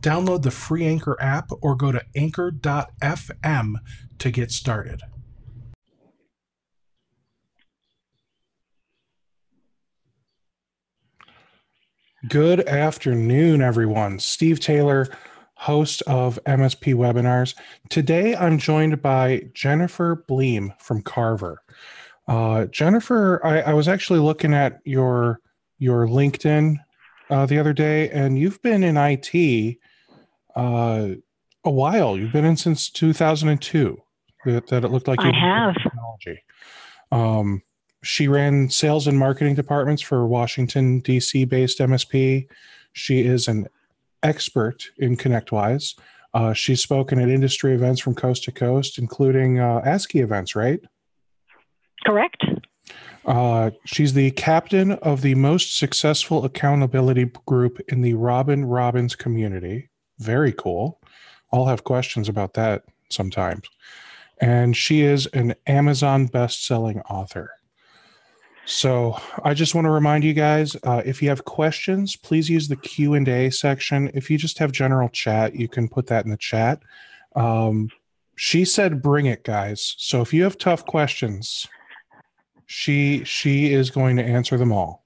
Download the free Anchor app or go to anchor.fm to get started. Good afternoon, everyone. Steve Taylor, host of MSP Webinars. Today, I'm joined by Jennifer Bleem from Carver. Jennifer, I was actually looking at your LinkedIn the other day, and you've been in IT a while. You've been in since 2002. That it looked like you have technology. She ran sales and marketing departments for Washington D.C. based MSP. She is an expert in ConnectWise. She's spoken at industry events from coast to coast, including ASCII events, right? Correct. She's the captain of the most successful accountability group in the Robin Robbins community. Very cool. I'll have questions about that sometimes. And she is an Amazon best-selling author. So I just want to remind you guys, if you have questions, please use the Q&A section. If you just have general chat, you can put that in the chat. She said, bring it, guys. So if you have tough questions, she is going to answer them all.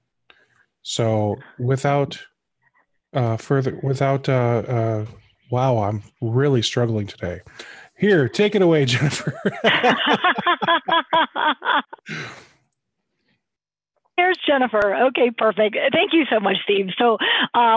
So without wow, I'm really struggling today. Here, take it away, Jennifer. Here's Jennifer. Okay, perfect. Thank you so much, Steve. So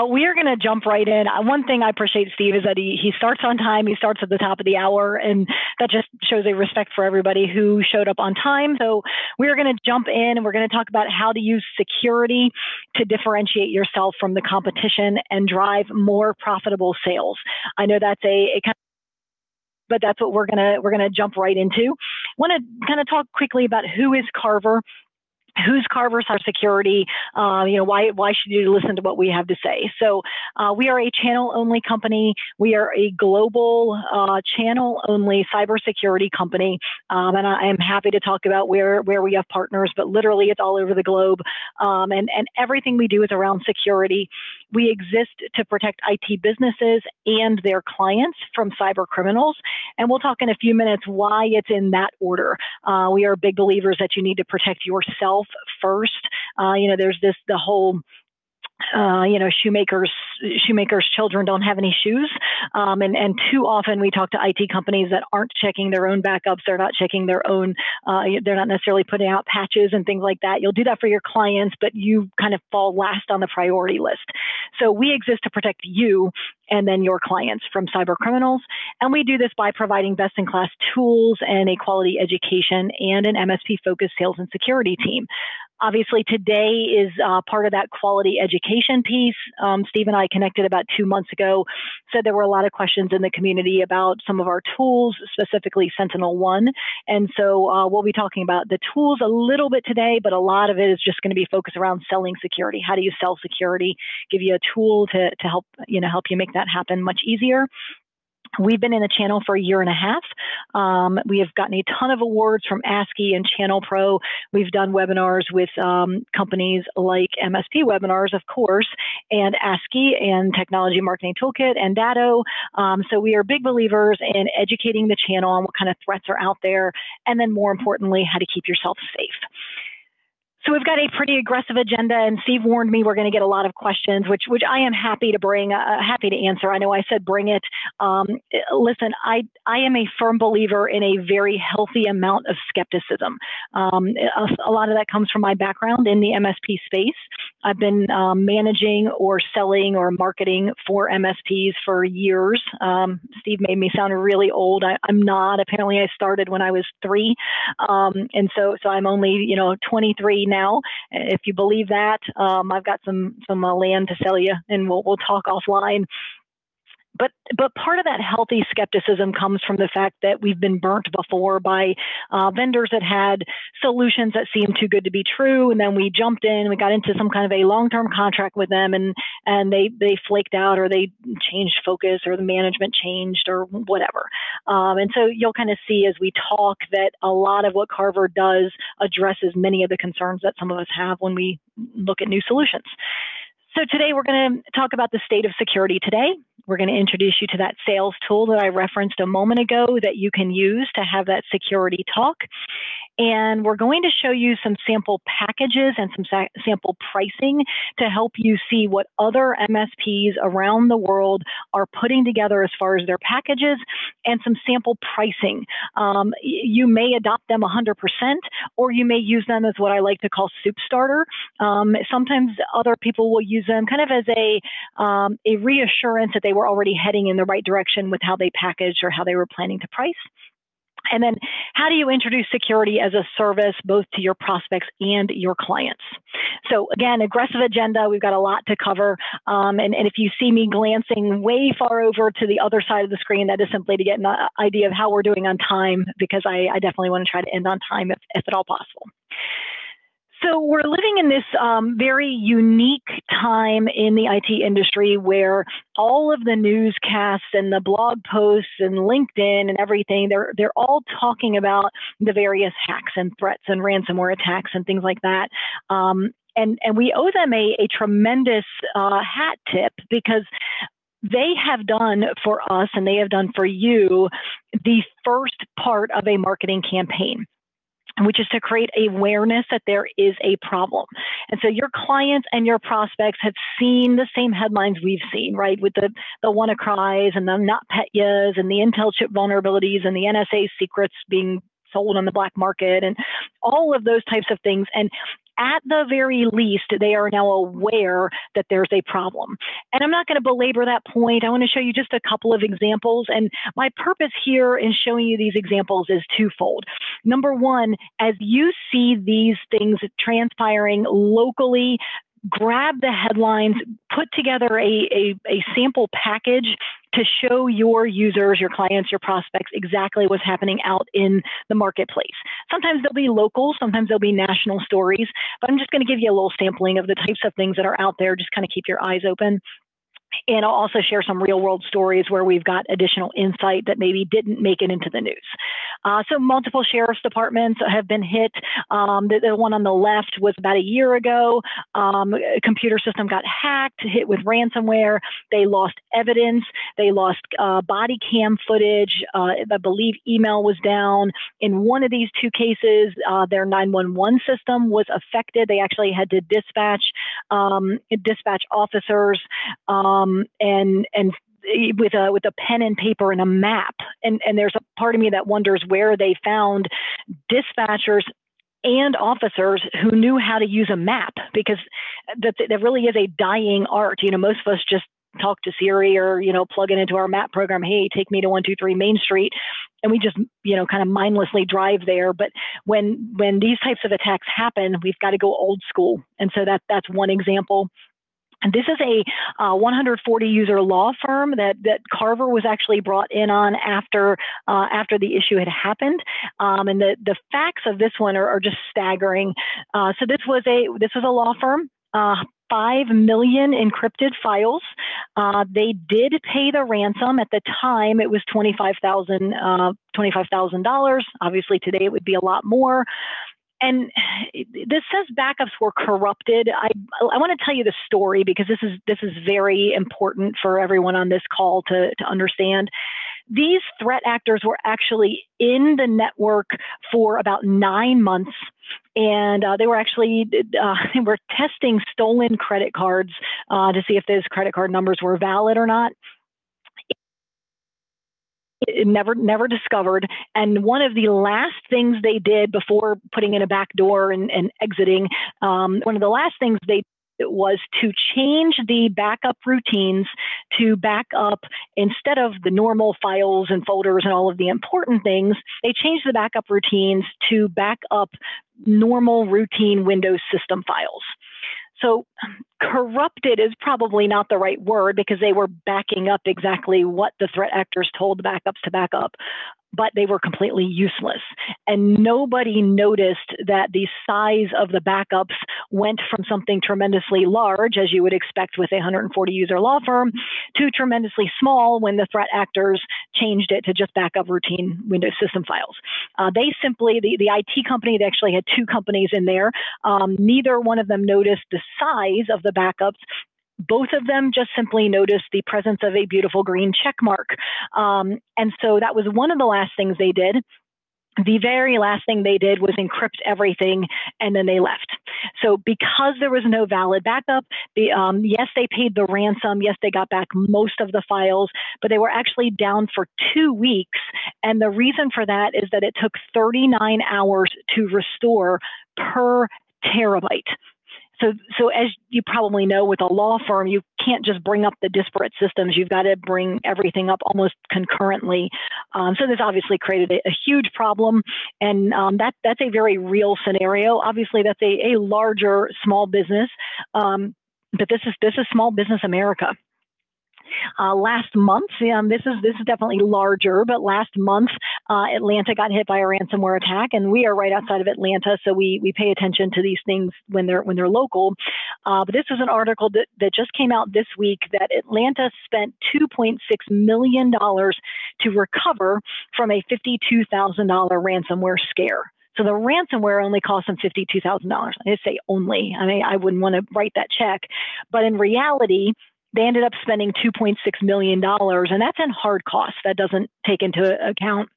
we are going to jump right in. One thing I appreciate, Steve, is that he starts on time. He starts at the top of the hour, and that just shows a respect for everybody who showed up on time. So we're going to jump in, and we're going to talk about how to use security to differentiate yourself from the competition and drive more profitable sales. I know that's a kind of, but that's what we're gonna jump right into. Want to kind of talk quickly about who is Carver. Who's Carver Cybersecurity? Why should you listen to what we have to say? So we are a channel-only company. We are a global channel-only cybersecurity company, and I am happy to talk about where we have partners. But literally, it's all over the globe, and everything we do is around security. We exist to protect IT businesses and their clients from cyber criminals, and we'll talk in a few minutes why it's in that order. We are big believers that you need to protect yourself first. There's the whole shoemakers' children don't have any shoes. And too often we talk to IT companies that aren't checking their own backups. They're not checking their own, they're not necessarily putting out patches and things like that. You'll do that for your clients, but you kind of fall last on the priority list. So we exist to protect you and then your clients from cyber criminals. And we do this by providing best-in-class tools and a quality education and an MSP-focused sales and security team. Obviously, today is part of that quality education piece. Steve and I connected about 2 months ago, said there were a lot of questions in the community about some of our tools, specifically Sentinel One. And so we'll be talking about the tools a little bit today, but a lot of it is just going to be focused around selling security. How do you sell security? Give you a tool to help you make that happen much easier. We've been in the channel for 1.5 years. We have gotten a ton of awards from ASCII and Channel Pro. We've done webinars with companies like MSP Webinars, of course, and ASCII and Technology Marketing Toolkit and Datto. So we are big believers in educating the channel on what kind of threats are out there, and then more importantly, how to keep yourself safe. So we've got a pretty aggressive agenda, and Steve warned me we're going to get a lot of questions, which I am happy to bring, happy to answer. I know I said bring it. Listen, I am a firm believer in a very healthy amount of skepticism. A lot of that comes from my background in the MSP space. I've been managing or selling or marketing for MSPs for years. Steve made me sound really old. I'm not. Apparently, I started when I was 3, and so I'm only 23 now. If you believe that, I've got some land to sell you, and we'll talk offline. But part of that healthy skepticism comes from the fact that we've been burnt before by vendors that had solutions that seemed too good to be true, and then we jumped in, we got into some kind of a long-term contract with them, and they flaked out, or they changed focus, or the management changed, or whatever. And so you'll kind of see as we talk that a lot of what Carver does addresses many of the concerns that some of us have when we look at new solutions. So today we're going to talk about the state of security today. We're going to introduce you to that sales tool that I referenced a moment ago that you can use to have that security talk. And we're going to show you some sample packages and some sample pricing to help you see what other MSPs around the world are putting together as far as their packages, and some sample pricing. You may adopt them 100%, or you may use them as what I like to call soup starter. Sometimes other people will use them kind of as a reassurance that they were already heading in the right direction with how they packaged or how they were planning to price. And then how do you introduce security as a service both to your prospects and your clients? So again, aggressive agenda, we've got a lot to cover. And if you see me glancing way far over to the other side of the screen, that is simply to get an idea of how we're doing on time, because I definitely want to try to end on time if at all possible. So we're living in this very unique time in the IT industry where all of the newscasts and the blog posts and LinkedIn and everything, they're all talking about the various hacks and threats and ransomware attacks and things like that. And we owe them a tremendous hat tip, because they have done for us and they have done for you the first part of a marketing campaign, which is to create awareness that there is a problem. And so your clients and your prospects have seen the same headlines we've seen, right? With the WannaCrys and the NotPetyas and the Intel chip vulnerabilities and the NSA secrets being sold on the black market and all of those types of things. And at the very least, they are now aware that there's a problem. And I'm not going to belabor that point. I want to show you just a couple of examples. And my purpose here in showing you these examples is twofold. Number one, as you see these things transpiring locally, grab the headlines, put together a sample package to show your users, your clients, your prospects exactly what's happening out in the marketplace. Sometimes they'll be local, sometimes they'll be national stories, but I'm just going to give you a little sampling of the types of things that are out there. Just kind of keep your eyes open. And I'll also share some real-world stories where we've got additional insight that maybe didn't make it into the news. So multiple sheriff's departments have been hit. The one on the left was about a year ago. A computer system got hacked, hit with ransomware. They lost evidence. They lost body cam footage. I believe email was down. In one of these two cases, their 911 system was affected. They actually had to dispatch officers. And with a pen and paper and a map. And there's a part of me that wonders where they found dispatchers and officers who knew how to use a map, because that really is a dying art. Most of us just talk to Siri or, plug it into our map program. Hey, take me to 123 Main Street. And we just, kind of mindlessly drive there. But when these types of attacks happen, we've got to go old school. And so that's one example. And this is a 140-user law firm that Carver was actually brought in on after the issue had happened, and the facts of this one are just staggering. So this was a law firm. 5 million encrypted files. They did pay the ransom. At the time, it was $25,000. Obviously, today it would be a lot more. And this says backups were corrupted. I want to tell you the story because this is very important for everyone on this call to understand. These threat actors were actually in the network for about 9 months. And they were actually they were testing stolen credit cards to see if those credit card numbers were valid or not. It never discovered. And one of the last things they did before putting in a back door and exiting, one of the last things they did was to change the backup routines to back up instead of the normal files and folders and all of the important things. They changed the backup routines to back up normal routine Windows system files. So corrupted is probably not the right word because they were backing up exactly what the threat actors told the backups to back up, but they were completely useless. And nobody noticed that the size of the backups went from something tremendously large, as you would expect with a 140-user law firm, to tremendously small when the threat actors changed it to just back up routine Windows system files. They simply, the IT company, they actually had two companies in there. Neither one of them noticed the size of the backups. Both of them just simply noticed the presence of a beautiful green check mark. And so that was one of the last things they did. The very last thing they did was encrypt everything, and then they left. So because there was no valid backup, yes, they paid the ransom. Yes, they got back most of the files, but they were actually down for 2 weeks. And the reason for that is that it took 39 hours to restore per terabyte. So as you probably know, with a law firm, you can't just bring up the disparate systems. You've got to bring everything up almost concurrently. So this obviously created a huge problem. And that's a very real scenario. Obviously, that's a larger small business. But this is small business America. Last month, this is definitely larger, but last month, Atlanta got hit by a ransomware attack, and we are right outside of Atlanta, so we pay attention to these things when they're local. But this was an article that just came out this week that Atlanta spent $2.6 million to recover from a $52,000 ransomware scare. So the ransomware only cost them $52,000. I say only. I mean, I wouldn't want to write that check, but in reality, they ended up spending $2.6 million, and that's in hard costs. That doesn't take into account,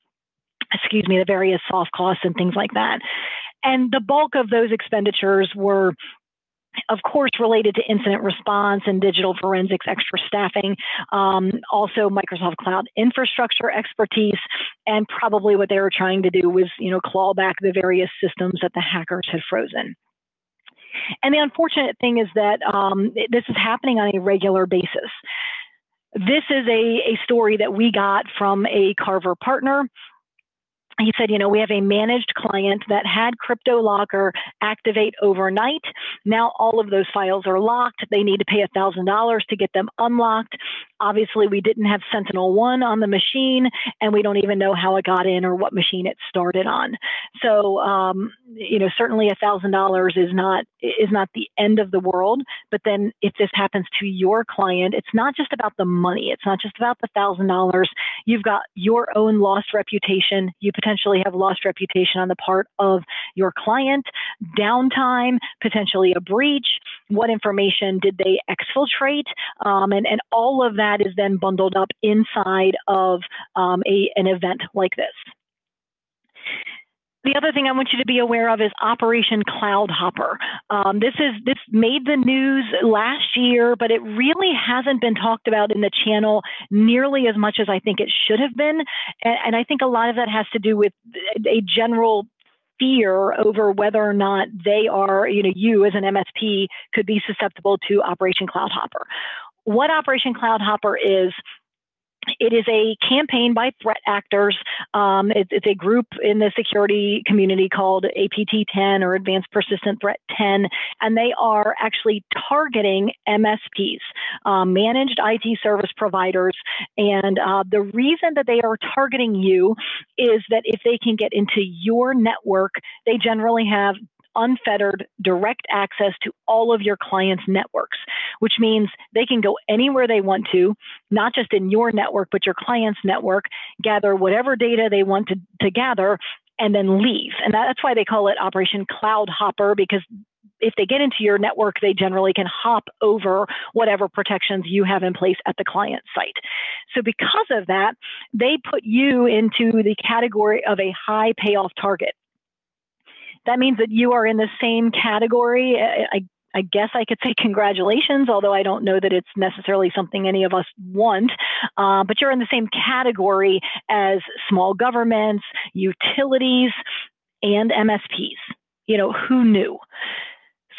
the various soft costs and things like that. And the bulk of those expenditures were, of course, related to incident response and digital forensics, extra staffing, also Microsoft Cloud infrastructure expertise, and probably what they were trying to do was, claw back the various systems that the hackers had frozen. And the unfortunate thing is that this is happening on a regular basis. This is a story that we got from a Carver partner. He said, we have a managed client that had CryptoLocker activate overnight. Now all of those files are locked. They need to pay $1,000 to get them unlocked. Obviously, we didn't have Sentinel One on the machine, and we don't even know how it got in or what machine it started on. So, certainly $1,000 is not the end of the world. But then if this happens to your client, it's not just about the money. It's not just about the $1,000. You've got your own lost reputation. You potentially have lost reputation on the part of your client, downtime, potentially a breach, what information did they exfiltrate, and all of that is then bundled up inside of an event like this. The other thing I want you to be aware of is Operation Cloud Hopper. This made the news last year, but it really hasn't been talked about in the channel nearly as much as I think it should have been. And I think a lot of that has to do with a general fear over whether or not they are, you as an MSP could be susceptible to Operation Cloud Hopper. What Operation Cloud Hopper is, it is a campaign by threat actors. It's a group in the security community called APT 10 or Advanced Persistent Threat 10, and they are actually targeting MSPs, managed IT service providers. And the reason that they are targeting you is that if they can get into your network, they generally have unfettered direct access to all of your clients' networks, which means they can go anywhere they want to, not just in your network, but your client's network, gather whatever data they want to gather, and then leave. And that's why they call it Operation Cloud Hopper, because if they get into your network, they generally can hop over whatever protections you have in place at the client site. So because of that, they put you into the category of a high payoff target. That means that you are in the same category. I guess I could say congratulations, although I don't know that it's necessarily something any of us want. But you're in the same category as small governments, utilities, and MSPs. You know, who knew?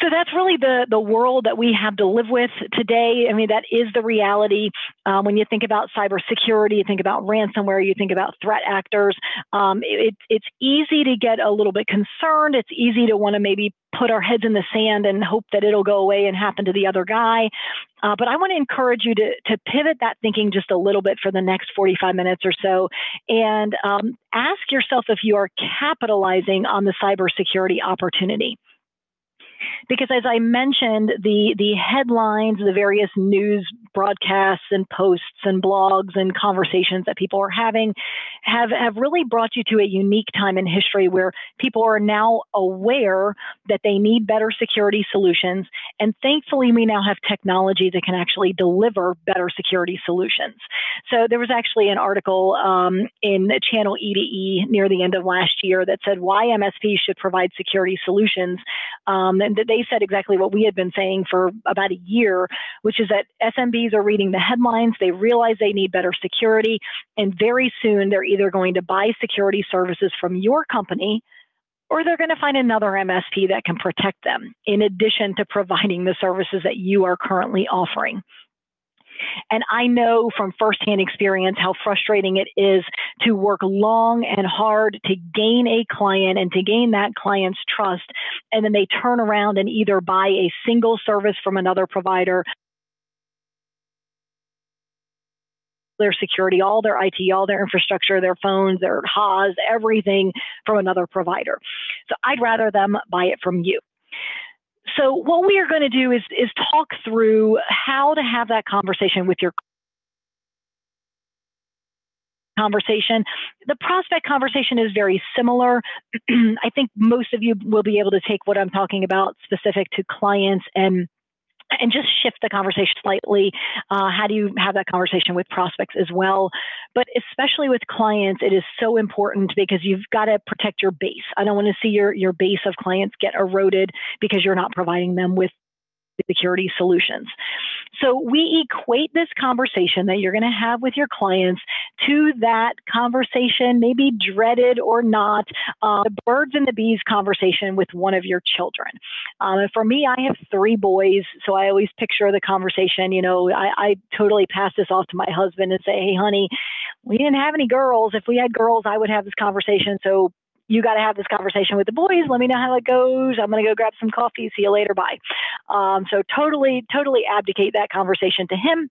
So that's really the world that we have to live with today. I mean, that is the reality. When you think about cybersecurity, you think about ransomware, you think about threat actors. It's easy to get a little bit concerned. It's easy to want to maybe put our heads in the sand and hope that it'll go away and happen to the other guy. But I want to encourage you to pivot that thinking just a little bit for the next 45 minutes or so, and ask yourself if you are capitalizing on the cybersecurity opportunity. Because as I mentioned, the headlines, the various news broadcasts and posts and blogs and conversations that people are having have really brought you to a unique time in history where people are now aware that they need better security solutions. And thankfully, we now have technology that can actually deliver better security solutions. So there was actually an article in Channel E2E near the end of last year that said why MSPs should provide security solutions. And they said exactly what we had been saying for about a year, which is that SMBs are reading the headlines, they realize they need better security, and very soon they're either going to buy security services from your company or they're going to find another MSP that can protect them in addition to providing the services that you are currently offering. And I know from firsthand experience how frustrating it is to work long and hard to gain a client and to gain that client's trust. And then they turn around and either buy a single service from another provider, their security, all their IT, all their infrastructure, their phones, their HAs, everything from another provider. So I'd rather them buy it from you. So what we are going to do is talk through how to have that conversation with your conversation. The prospect conversation is very similar. I think most of you will be able to take what I'm talking about specific to clients and just shift the conversation slightly. How do you have that conversation with prospects as well? But especially with clients, it is so important because you've got to protect your base. I don't want to see your base of clients get eroded because you're not providing them with security solutions. So we equate this conversation that you're going to have with your clients to that conversation, maybe dreaded or not, the birds and the bees conversation with one of your children. And for me, I have three boys, so I always picture the conversation. You know, I totally pass this off to my husband and say, hey, honey, we didn't have any girls. If we had girls, I would have this conversation. So you got to have this conversation with the boys. Let me know how it goes. I'm going to go grab some coffee. See you later. Bye. So totally abdicate that conversation to him.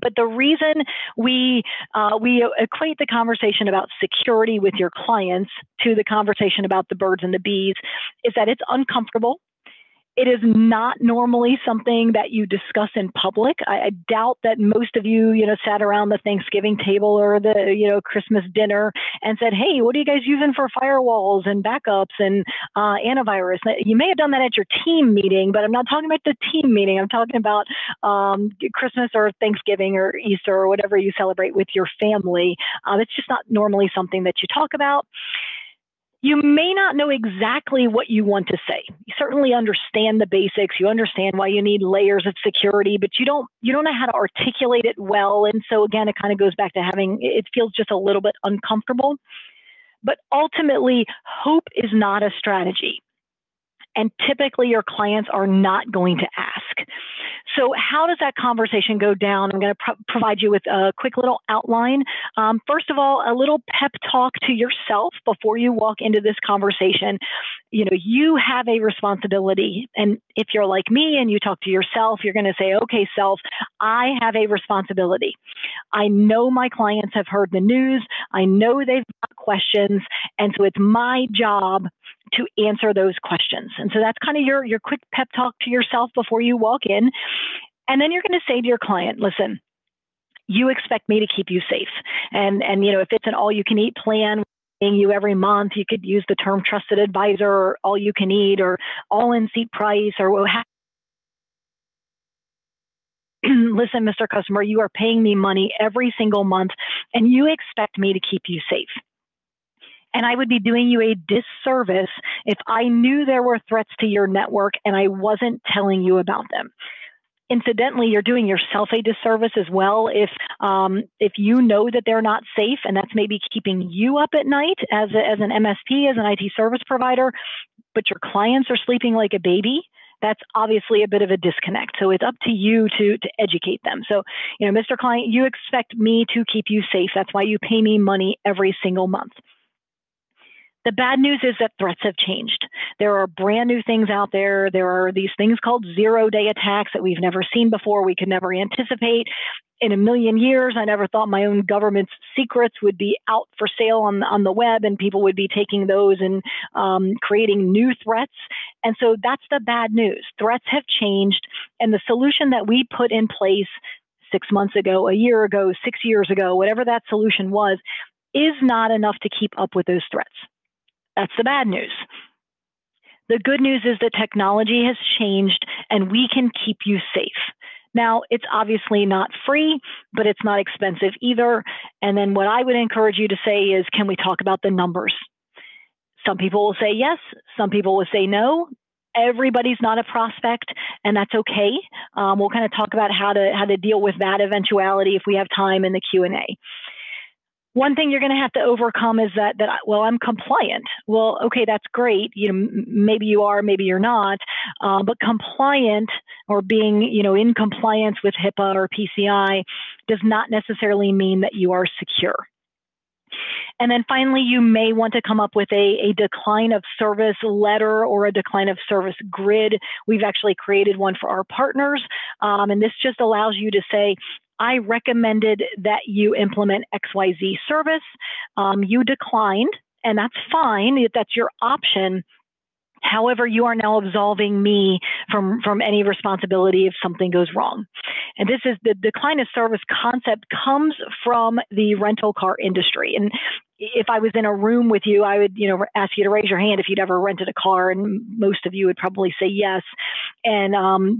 But the reason we equate the conversation about security with your clients to the conversation about the birds and the bees is that it's uncomfortable. It is not normally something that you discuss in public. I doubt that most of you, sat around the Thanksgiving table or the, Christmas dinner and said, hey, what are you guys using for firewalls and backups and antivirus? You may have done that at your team meeting, but I'm not talking about the team meeting. I'm talking about Christmas or Thanksgiving or Easter or whatever you celebrate with your family. It's just not normally something that you talk about. You may not know exactly what you want to say. You certainly understand the basics. You understand why you need layers of security, but you don't know how to articulate it well. And so again, it kind of goes back to it feels just a little bit uncomfortable. But ultimately, hope is not a strategy. And typically your clients are not going to ask. So how does that conversation go down? I'm going to provide you with a quick little outline. First of all, a little pep talk to yourself before you walk into this conversation. You have a responsibility. And if you're like me and you talk to yourself, you're going to say, okay, self, I have a responsibility. I know my clients have heard the news. I know they've got questions. And so it's my job to answer those questions. And so that's kind of your quick pep talk to yourself before you walk in. And then you're going to say to your client, listen, you expect me to keep you safe. And if it's an all you can eat plan, paying you every month. You could use the term trusted advisor or all you can eat or all in seat price or what have. Listen, Mr. Customer, you are paying me money every single month and you expect me to keep you safe. And I would be doing you a disservice if I knew there were threats to your network and I wasn't telling you about them. Incidentally, you're doing yourself a disservice as well if you know that they're not safe and that's maybe keeping you up at night as an MSP, as an IT service provider, but your clients are sleeping like a baby. That's obviously a bit of a disconnect. So it's up to you to educate them. So, you know, Mr. Client, you expect me to keep you safe. That's why you pay me money every single month. The bad news is that threats have changed. There are brand new things out there. There are these things called zero-day attacks that we've never seen before. We could never anticipate. In a million years, I never thought my own government's secrets would be out for sale on the web, and people would be taking those and creating new threats. And so that's the bad news. Threats have changed, and the solution that we put in place 6 months ago, a year ago, 6 years ago, whatever that solution was, is not enough to keep up with those threats. That's the bad news. The good news is that technology has changed and we can keep you safe. Now, it's obviously not free, but it's not expensive either. And then what I would encourage you to say is, can we talk about the numbers? Some people will say yes. Some people will say no. Everybody's not a prospect, and that's okay. We'll kind of talk about how to deal with that eventuality if we have time in the Q&A. One thing you're going to have to overcome is that well, I'm compliant. Well, okay, that's great. You know, maybe you are, maybe you're not. But compliant or being, you know, in compliance with HIPAA or PCI does not necessarily mean that you are secure. And then finally, you may want to come up with a decline of service letter or a decline of service grid. We've actually created one for our partners. And this just allows you to say, I recommended that you implement XYZ service. You declined, and that's fine. That's your option. However, you are now absolving me from any responsibility if something goes wrong. And this is the decline of service concept comes from the rental car industry. And if I was in a room with you, I would, you know, ask you to raise your hand if you'd ever rented a car, and most of you would probably say yes. And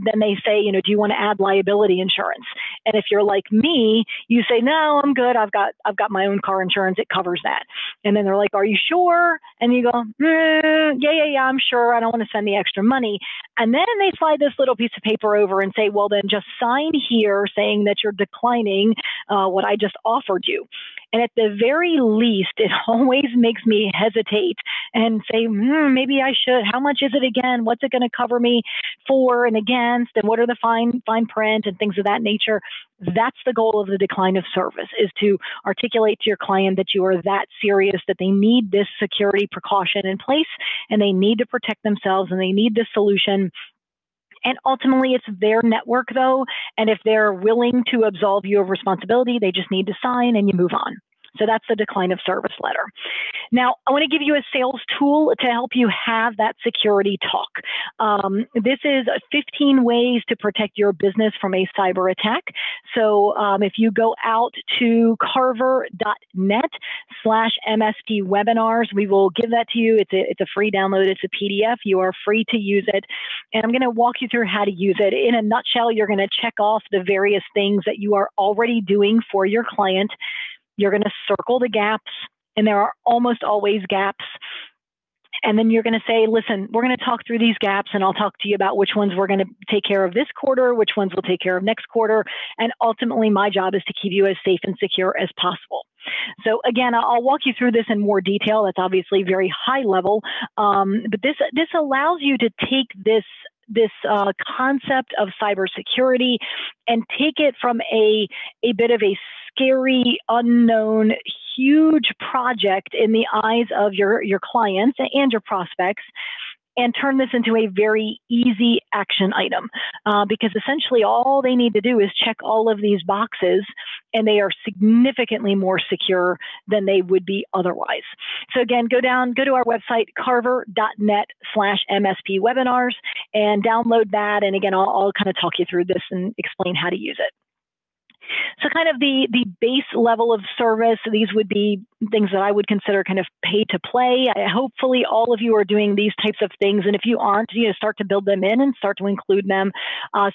then they say, you know, do you want to add liability insurance? And if you're like me, you say, no, I'm good. I've got my own car insurance. It covers that. And then they're like, are you sure? And you go, yeah, I'm sure. I don't want to send the extra money. And then they slide this little piece of paper over and say, well, then just sign here saying that you're declining what I just offered you. And at the very least, it always makes me hesitate and say, maybe I should. How much is it again? What's it going to cover me for and against? And what are the fine print and things of that nature? That's the goal of the decline of service, is to articulate to your client that you are that serious, that they need this security precaution in place, and they need to protect themselves, and they need this solution. And ultimately, it's their network, though. And if they're willing to absolve you of responsibility, they just need to sign and you move on. So that's the decline of service letter. Now, I want to give you a sales tool to help you have that security talk. This is 15 ways to protect your business from a cyber attack. So if you go out to carver.net/MSP webinars, we will give that to you. It's a free download. It's a PDF. You are free to use it. And I'm going to walk you through how to use it. In a nutshell, you're going to check off the various things that you are already doing for your client. You're going to circle the gaps, and there are almost always gaps. And then you're going to say, listen, we're going to talk through these gaps, and I'll talk to you about which ones we're going to take care of this quarter, which ones we'll take care of next quarter. And ultimately, my job is to keep you as safe and secure as possible. So again, I'll walk you through this in more detail. That's obviously very high level. But this allows you to take this concept of cybersecurity and take it from a bit of a scary, unknown, huge project in the eyes of your clients and your prospects, and turn this into a very easy action item, because essentially all they need to do is check all of these boxes, and they are significantly more secure than they would be otherwise. So again, go to our website, carver.net/MSP webinars, and download that. And again, I'll kind of talk you through this and explain how to use it. So kind of the base level of service, these would be things that I would consider kind of pay to play. Hopefully all of you are doing these types of things. And if you aren't, start to build them in and start to include them.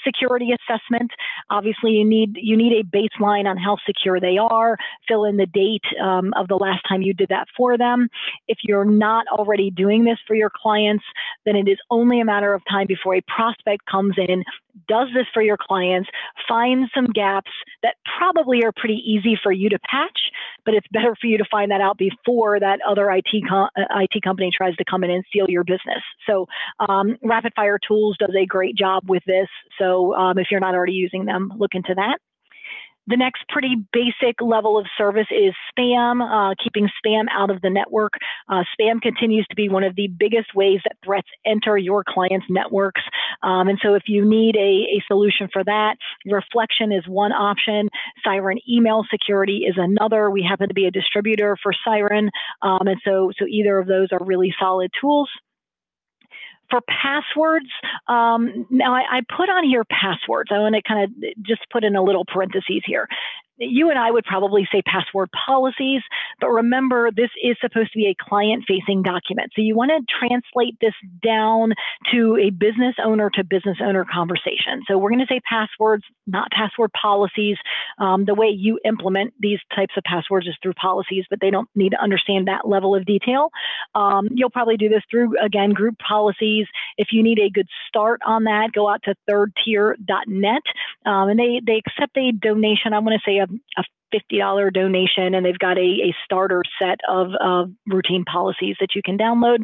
Security assessment. Obviously you need a baseline on how secure they are. Fill in the date of the last time you did that for them. If you're not already doing this for your clients, then it is only a matter of time before a prospect comes in, does this for your clients, finds some gaps that probably are pretty easy for you to patch, but it's better for you to find that out before that other IT company tries to come in and steal your business. So RapidFire Tools does a great job with this. So if you're not already using them, look into that. The next pretty basic level of service is spam, keeping spam out of the network. Spam continues to be one of the biggest ways that threats enter your clients' networks. And so if you need a solution for that, reflection is one option. Siren email security is another. We happen to be a distributor for Siren. And so either of those are really solid tools. For passwords, now I put on here passwords. I want to kind of just put in a little parentheses here. You and I would probably say password policies, but remember this is supposed to be a client-facing document. So you want to translate this down to a business owner to business owner conversation. So we're going to say passwords, not password policies. The way you implement these types of passwords is through policies, but they don't need to understand that level of detail. You'll probably do this through, again, group policies. If you need a good start on that, go out to thirdtier.net. And they accept a donation, I want to say a $50 donation, and they've got a starter set of routine policies that you can download.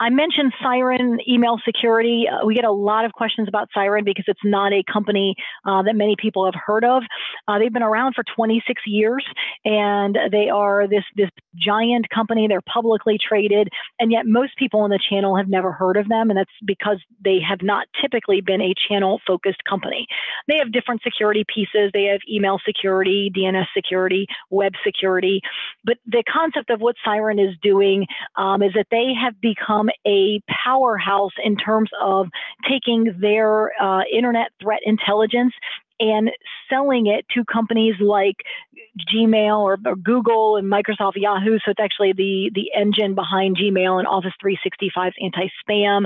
I mentioned Siren email security. We get a lot of questions about Siren because it's not a company that many people have heard of. They've been around for 26 years, and they are this giant company. They're publicly traded, and yet most people in the channel have never heard of them, and that's because they have not typically been a channel-focused company. They have different security pieces. They have email security, DNS security, web security, but the concept of what Siren is doing is that they have become a powerhouse in terms of taking their internet threat intelligence and selling it to companies like Gmail or Google and Microsoft, Yahoo. So it's actually the engine behind Gmail and Office 365's anti-spam.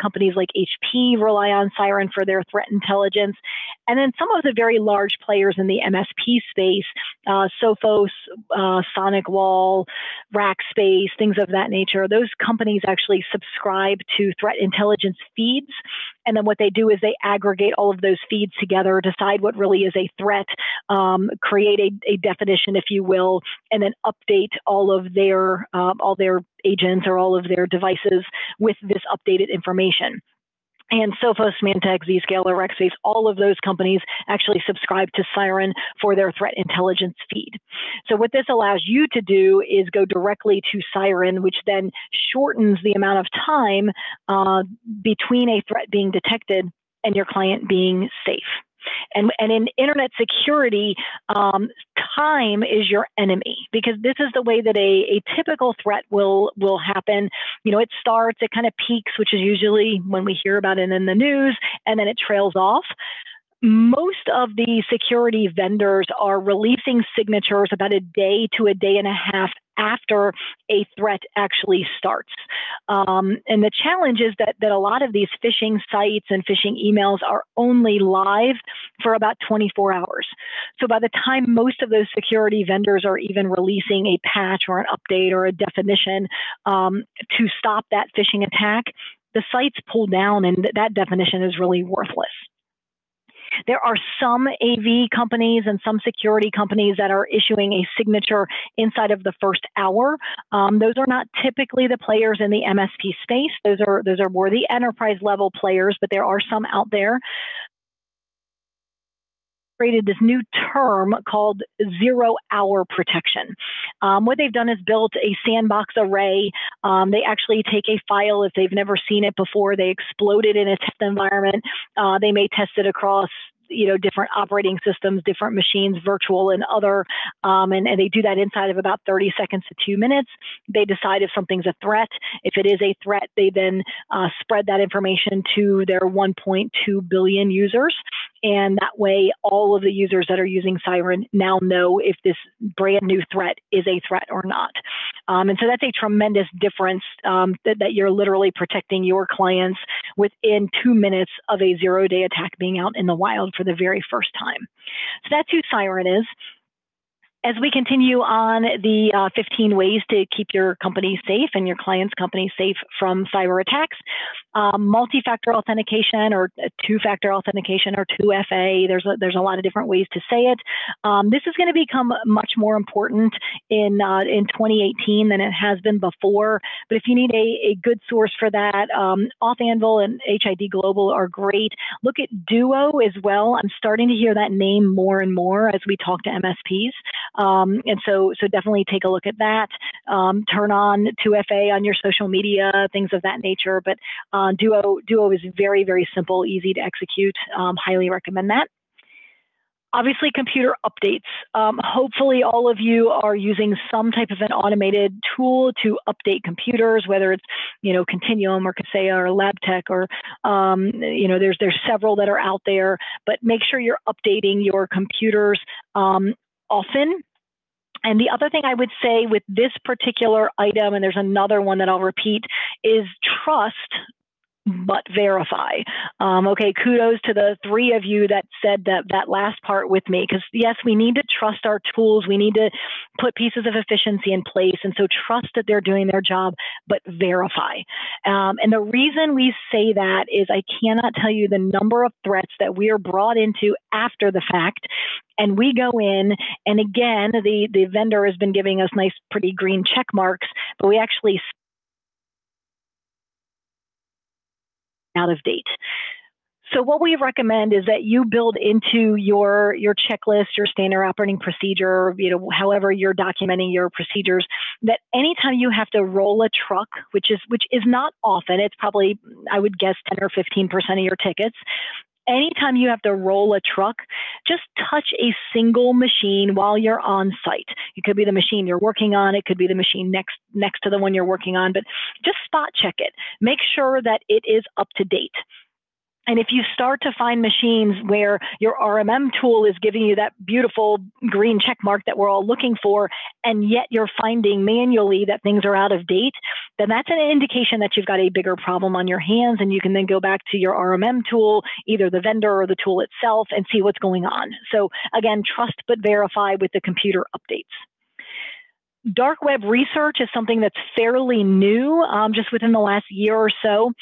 Companies like HP rely on Siren for their threat intelligence. And then some of the very large players in the MSP space, Sophos, SonicWall, Rackspace, things of that nature, those companies actually subscribe to threat intelligence feeds. And then what they do is they aggregate all of those feeds together, decide what really is a threat, create a definition, if you will, and then update all of their agents or all of their devices with this updated information. And Sophos, Symantec, Zscaler, Rackspace, all of those companies actually subscribe to Siren for their threat intelligence feed. So what this allows you to do is go directly to Siren, which then shortens the amount of time between a threat being detected and your client being safe. And in internet security, time is your enemy, because this is the way that a typical threat will happen. It starts, it kind of peaks, which is usually when we hear about it in the news, and then it trails off. Most of the security vendors are releasing signatures about a day to a day and a half after a threat actually starts. And the challenge is that a lot of these phishing sites and phishing emails are only live for about 24 hours. So by the time most of those security vendors are even releasing a patch or an update or a definition to stop that phishing attack, the site's pulled down and that definition is really worthless. There are some AV companies and some security companies that are issuing a signature inside of the first hour. Those are not typically the players in the MSP space. Those are more the enterprise level players, but there are some out there. Created this new term called 0-hour protection. What they've done is built a sandbox array. They actually take a file if they've never seen it before. They explode it in a test environment. They may test it across you know, different operating systems, different machines, virtual and other, and they do that inside of about 30 seconds to 2 minutes. They decide if something's a threat. If it is a threat, they then spread that information to their 1.2 billion users. And that way, all of the users that are using Siren now know if this brand new threat is a threat or not. And so that's a tremendous difference that you're literally protecting your clients within 2 minutes of a zero-day attack being out in the wild for the very first time. So that's who Siren is. As we continue on the 15 ways to keep your company safe and your client's company safe from cyber attacks, multi-factor authentication or two-factor authentication or 2FA, there's a lot of different ways to say it. This is going to become much more important in 2018 than it has been before. But if you need a good source for that, AuthAnvil and HID Global are great. Look at Duo as well. I'm starting to hear that name more and more as we talk to MSPs. And so definitely take a look at that. Turn on 2FA on your social media, things of that nature. But Duo is very, very simple, easy to execute. Highly recommend that. Obviously, computer updates. Hopefully, all of you are using some type of an automated tool to update computers, whether it's, you know, Continuum or Kaseya or LabTech or, you know, there's several that are out there. But make sure you're updating your computers often. And the other thing I would say with this particular item, and there's another one that I'll repeat, is trust but verify. Okay, kudos to the three of you that said that last part with me, because yes, we need to trust our tools. We need to put pieces of efficiency in place. And so trust that they're doing their job, but verify. And the reason we say that is I cannot tell you the number of threats that we are brought into after the fact. And we go in, and again, the vendor has been giving us nice, pretty green check marks, but we actually out of date. So what we recommend is that you build into your checklist, your standard operating procedure, you know, however you're documenting your procedures, that anytime you have to roll a truck, which is not often, it's probably, I would guess, 10 or 15% of your tickets. Anytime you have to roll a truck, just touch a single machine while you're on site. It could be the machine you're working on. It could be the machine next to the one you're working on. But just spot check it. Make sure that it is up to date. And if you start to find machines where your RMM tool is giving you that beautiful green check mark that we're all looking for, and yet you're finding manually that things are out of date, then that's an indication that you've got a bigger problem on your hands, and you can then go back to your RMM tool, either the vendor or the tool itself, and see what's going on. So again, trust but verify with the computer updates. Dark web research is something that's fairly new, just within the last year or so.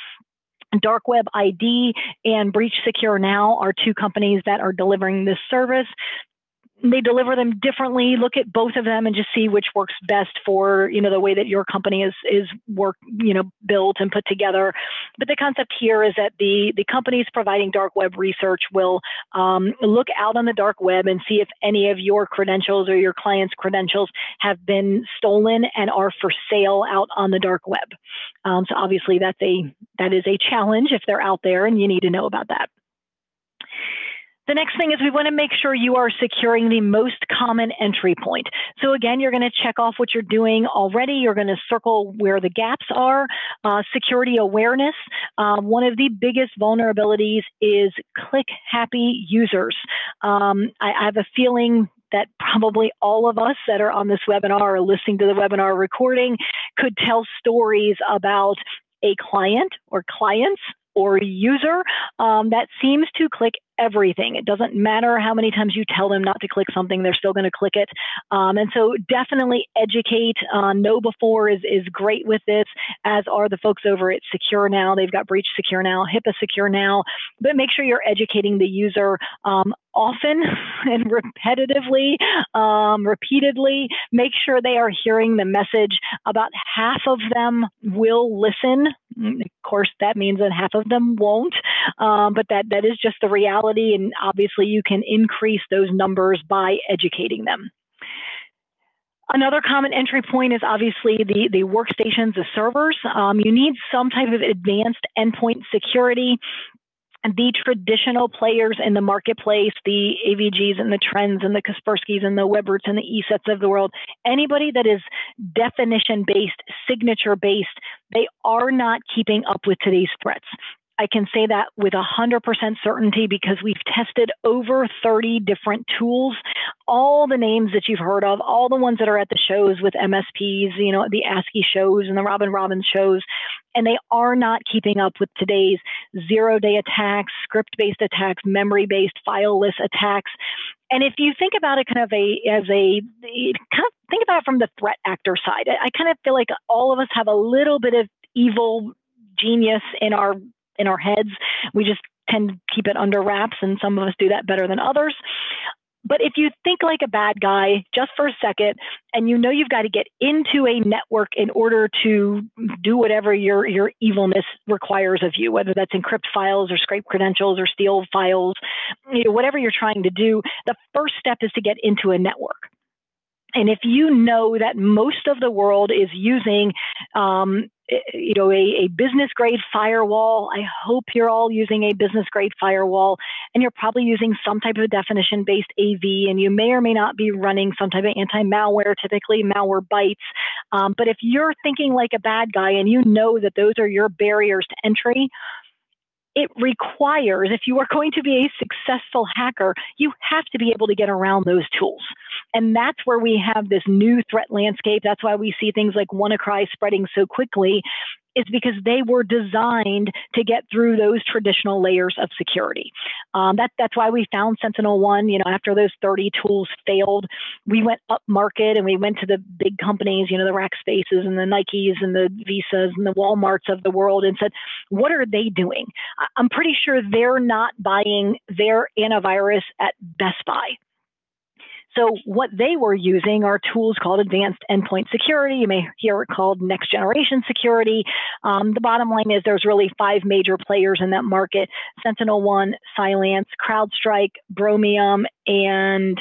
Dark Web ID and Breach Secure Now are two companies that are delivering this service. They deliver them differently. Look at both of them and just see which works best for, you know, the way that your company is built and put together. But the concept here is that the companies providing dark web research will look out on the dark web and see if any of your credentials or your client's credentials have been stolen and are for sale out on the dark web. So obviously that is a challenge if they're out there, and you need to know about that. The next thing is we want to make sure you are securing the most common entry point. So again, you're going to check off what you're doing already. You're going to circle where the gaps are. Security awareness. One of the biggest vulnerabilities is click-happy users. I have a feeling that probably all of us that are on this webinar or listening to the webinar recording could tell stories about a client or clients or user that seems to click everything. It doesn't matter how many times you tell them not to click something, they're still going to click it. And so definitely educate. KnowBe4 is great with this, as are the folks over at Secure Now. They've got Breach Secure Now, HIPAA Secure Now, but make sure you're educating the user often and repetitively, repeatedly. Make sure they are hearing the message. About half of them will listen. Of course, that means that half of them won't, but that is just the reality. And obviously, you can increase those numbers by educating them. Another common entry point is obviously the workstations, the servers. You need some type of advanced endpoint security. And the traditional players in the marketplace, the AVGs and the Trends and the Kasperskys and the WebRoots and the ESETs of the world, anybody that is definition-based, signature-based, they are not keeping up with today's threats. I can say that with 100% certainty because we've tested over 30 different tools, all the names that you've heard of, all the ones that are at the shows with MSPs, you know, the ASCII shows and the Robin Robbins shows, and they are not keeping up with today's zero-day attacks, script-based attacks, memory-based, fileless attacks. And if you think about it kind of think about it from the threat actor side, I kind of feel like all of us have a little bit of evil genius in our heads. We just tend to keep it under wraps, and some of us do that better than others. But if you think like a bad guy just for a second, and you know you've got to get into a network in order to do whatever your evilness requires of you, whether that's encrypt files or scrape credentials or steal files, you know, whatever you're trying to do, the first step is to get into a network. And if you know that most of the world is using a business-grade firewall, I hope you're all using a business-grade firewall, and you're probably using some type of definition-based AV, and you may or may not be running some type of anti-malware, typically Malwarebytes. But if you're thinking like a bad guy and you know that those are your barriers to entry, it requires, if you are going to be a successful hacker, you have to be able to get around those tools. And that's where we have this new threat landscape. That's why we see things like WannaCry spreading so quickly, is because they were designed to get through those traditional layers of security. That's why we found Sentinel One. You know, after those 30 tools failed, we went up market and we went to the big companies, you know, the Rackspaces and the Nikes and the Visas and the Walmarts of the world, and said, what are they doing? I'm pretty sure they're not buying their antivirus at Best Buy. So what they were using are tools called advanced endpoint security. You may hear it called next generation security. The bottom line is there's really five major players in that market: Sentinel One, Cylance, CrowdStrike, Bromium, and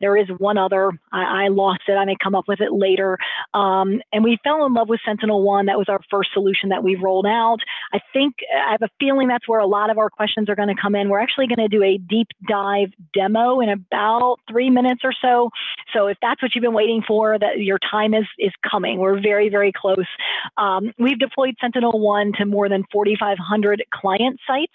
there is one other. I lost it. I may come up with it later. And we fell in love with Sentinel One. That was our first solution that we rolled out. I have a feeling that's where a lot of our questions are going to come in. We're actually going to do a deep dive demo in about 3 minutes or so. So if that's what you've been waiting for, that your time is coming. We're very, very close. We've deployed Sentinel One to more than 4,500 client sites,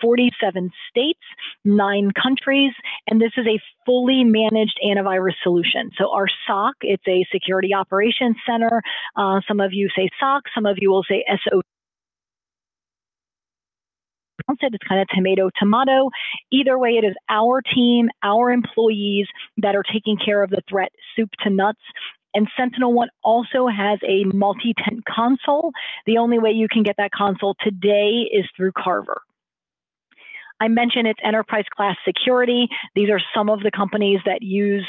47 states, 9 countries, and this is a fully managed antivirus solution. So our SOC, it's a Security Operations Center. Some of you say SOC, some of you will say SOC. It's kind of tomato, tomato. Either way, it is our team, our employees that are taking care of the threat soup to nuts. And Sentinel One also has a multi-tenant console. The only way you can get that console today is through Carver. I mentioned it's enterprise class security. These are some of the companies that use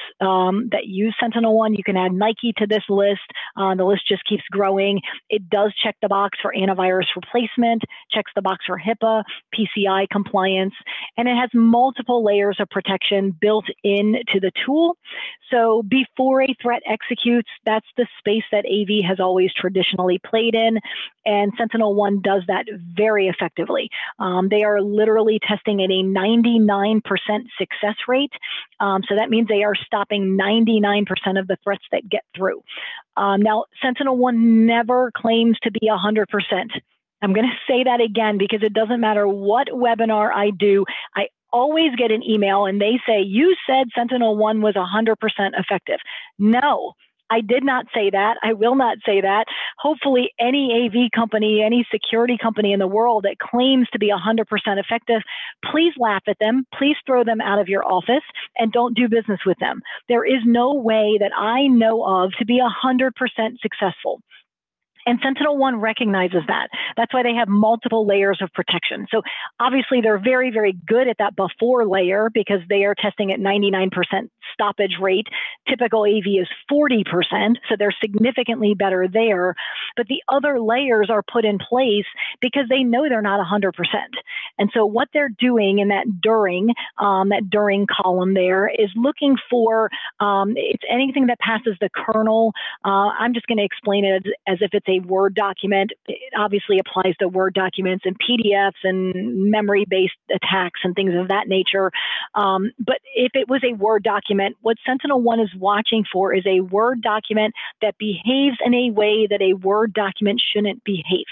Sentinel One. You can add Nike to this list. The list just keeps growing. It does check the box for antivirus replacement, checks the box for HIPAA, PCI compliance, and it has multiple layers of protection built into the tool. So before a threat executes, that's the space that AV has always traditionally played in, and Sentinel One does that very effectively. They are literally testing at a 99% success rate. So that means they are stopping 99% of the threats that get through. Now, Sentinel One never claims to be 100%. I'm going to say that again because it doesn't matter what webinar I do, I always get an email and they say, you said Sentinel One was 100% effective. No. I did not say that. I will not say that. Hopefully, any AV company, any security company in the world that claims to be 100% effective, please laugh at them. Please throw them out of your office and don't do business with them. There is no way that I know of to be 100% successful. And Sentinel One recognizes that. That's why they have multiple layers of protection. So obviously they're very, very good at that before layer because they are testing at 99% stoppage rate. Typical AV is 40%, so they're significantly better there. But the other layers are put in place because they know they're not 100%. And so what they're doing in that during column there is looking for it's anything that passes the kernel. I'm just going to explain it as if it's a Word document, it obviously applies to Word documents and PDFs and memory-based attacks and things of that nature. But if it was a Word document, what Sentinel One is watching for is a Word document that behaves in a way that a Word document shouldn't behave.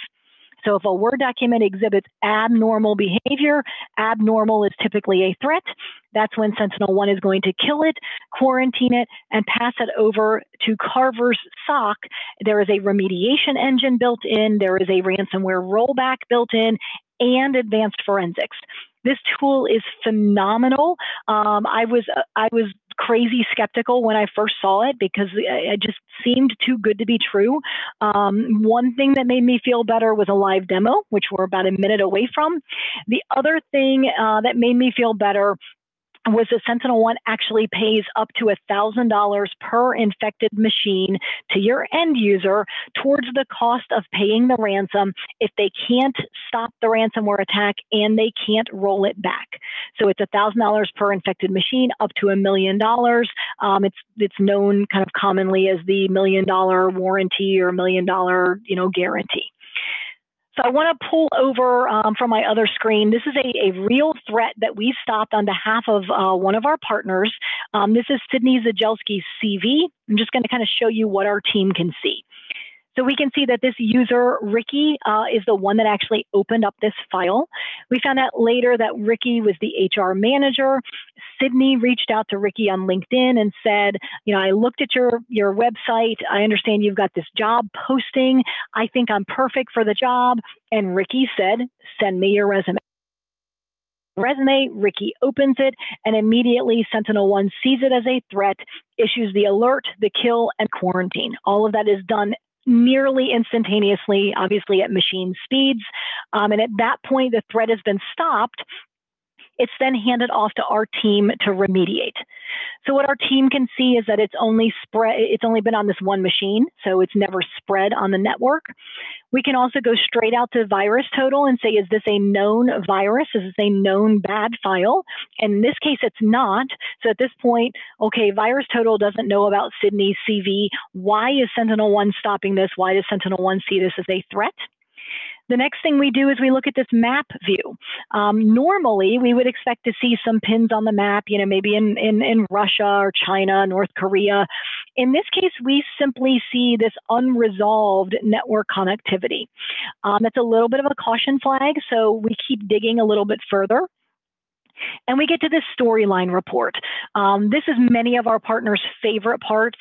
So if a Word document exhibits abnormal behavior, abnormal is typically a threat. That's when Sentinel One is going to kill it, quarantine it, and pass it over to Carver's SOC. There is a remediation engine built in. There is a ransomware rollback built in and advanced forensics. This tool is phenomenal. I was crazy skeptical when I first saw it because it just seemed too good to be true. One thing that made me feel better was a live demo, which we're about a minute away from. The other thing that made me feel better was that Sentinel One actually pays up to $1,000 per infected machine to your end user towards the cost of paying the ransom if they can't stop the ransomware attack and they can't roll it back. So it's $1,000 per infected machine up to $1 million. It's known kind of commonly as the $1 million warranty or $1 million, guarantee. So I want to pull over from my other screen. This is a real threat that we stopped on behalf of one of our partners. This is Sydney Zajelski's CV. I'm just going to kind of show you what our team can see. So we can see that this user, Ricky, is the one that actually opened up this file. We found out later that Ricky was the HR manager. Sydney reached out to Ricky on LinkedIn and said, I looked at your website. I understand you've got this job posting. I think I'm perfect for the job. And Ricky said, send me your resume. Ricky opens it, and immediately Sentinel One sees it as a threat, issues the alert, the kill, and quarantine. All of that is done nearly instantaneously, obviously at machine speeds. And at that point, the threat has been stopped. It's then handed off to our team to remediate. So what our team can see is that it's only been on this one machine, so it's never spread on the network. We can also go straight out to VirusTotal and say, is this a known virus? Is this a known bad file? And in this case, it's not. So at this point, okay, VirusTotal doesn't know about Sydney's CV. Why is Sentinel One stopping this? Why does Sentinel One see this as a threat? The next thing we do is we look at this map view. Normally, we would expect to see some pins on the map, maybe in Russia or China, North Korea. In this case, we simply see this unresolved network connectivity. That's a little bit of a caution flag, so we keep digging a little bit further. And we get to this storyline report. This is many of our partners' favorite parts.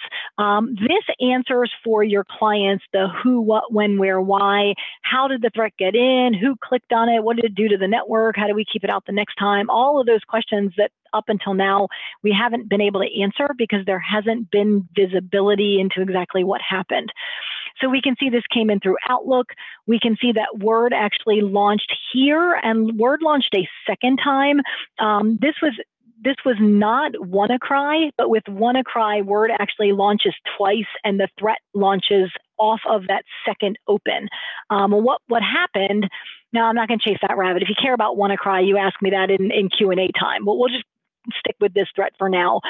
This answers for your clients the who, what, when, where, why, how did the threat get in, who clicked on it, what did it do to the network, how do we keep it out the next time, all of those questions that up until now we haven't been able to answer because there hasn't been visibility into exactly what happened. So we can see this came in through Outlook. We can see that Word actually launched here, and Word launched a second time. This was not WannaCry, but with WannaCry, Word actually launches twice, and the threat launches off of that second open. What happened? Now, I'm not going to chase that rabbit. If you care about WannaCry, you ask me that in Q&A time. But we'll just stick with this threat for now.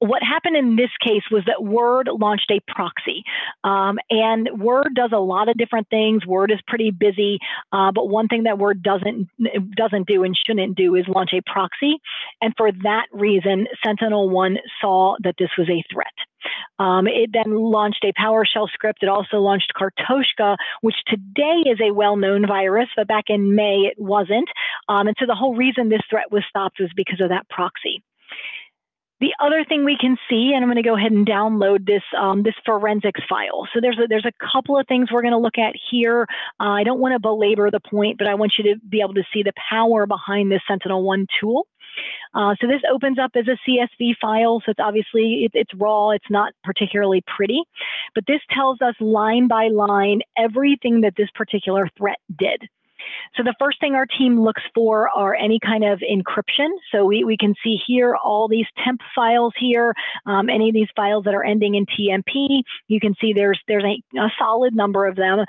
What happened in this case was that Word launched a proxy, and Word does a lot of different things. Word is pretty busy, but one thing that Word doesn't do and shouldn't do is launch a proxy, and for that reason, Sentinel One saw that this was a threat. It then launched a PowerShell script. It also launched Kartoshka, which today is a well-known virus, but back in May it wasn't, and so the whole reason this threat was stopped was because of that proxy. The other thing we can see, and I'm going to go ahead and download this this forensics file. So there's a couple of things we're going to look at here. I don't want to belabor the point, but I want you to be able to see the power behind this Sentinel One tool. So this opens up as a CSV file, so it's obviously it's raw, it's not particularly pretty, but this tells us line by line everything that this particular threat did. So the first thing our team looks for are any kind of encryption. So we can see here all these temp files here, any of these files that are ending in TMP. You can see there's a solid number of them.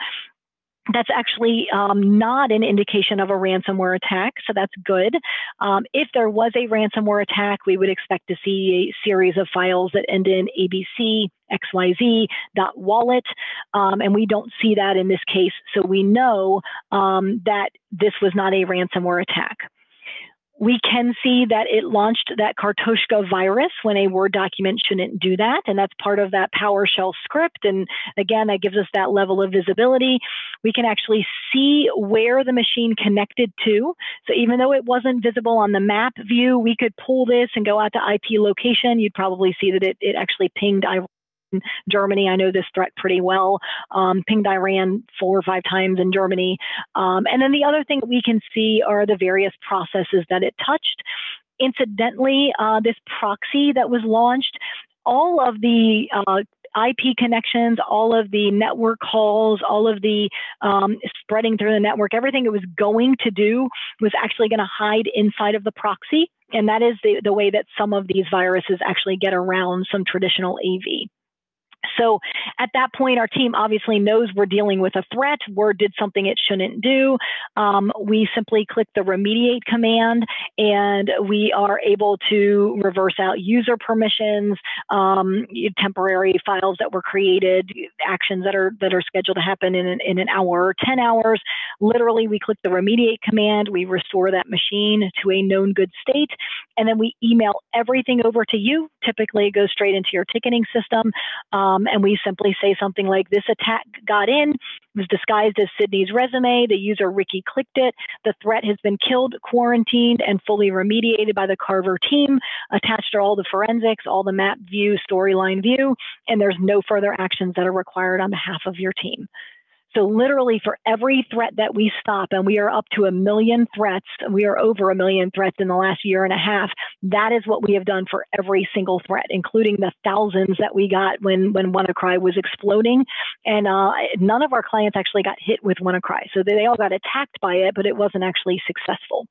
That's actually not an indication of a ransomware attack, so that's good. If there was a ransomware attack, we would expect to see a series of files that end in ABC, XYZ, .wallet, and we don't see that in this case, so we know that this was not a ransomware attack. We can see that it launched that Kartoshka virus when a Word document shouldn't do that, and that's part of that PowerShell script. And again, that gives us that level of visibility. We can actually see where the machine connected to. So even though it wasn't visible on the map view, we could pull this and go out to IP location. You'd probably see that it actually pinged Iran, Germany. I know this threat pretty well. Pinged Iran 4 or 5 times in Germany. And then the other thing we can see are the various processes that it touched. Incidentally, this proxy that was launched, all of the IP connections, all of the network calls, all of the spreading through the network, everything it was going to do was actually going to hide inside of the proxy. And that is the way that some of these viruses actually get around some traditional AV. So at that point, our team obviously knows we're dealing with a threat. Word did something it shouldn't do. We simply click the remediate command, and we are able to reverse out user permissions, temporary files that were created, actions that are scheduled to happen in an hour or 10 hours. Literally, we click the remediate command. We restore that machine to a known good state, and then we email everything over to you. Typically, it goes straight into your ticketing system. And we simply say something like, this attack got in, was disguised as Sydney's resume, the user Ricky clicked it, the threat has been killed, quarantined, and fully remediated by the Carver team, attached are all the forensics, all the map view, storyline view, and there's no further actions that are required on behalf of your team. So literally for every threat that we stop, and we are up to 1 million threats, we are over 1 million threats in the last year and a half, that is what we have done for every single threat, including the thousands that we got when WannaCry was exploding. And none of our clients actually got hit with WannaCry. So they all got attacked by it, but it wasn't actually successful.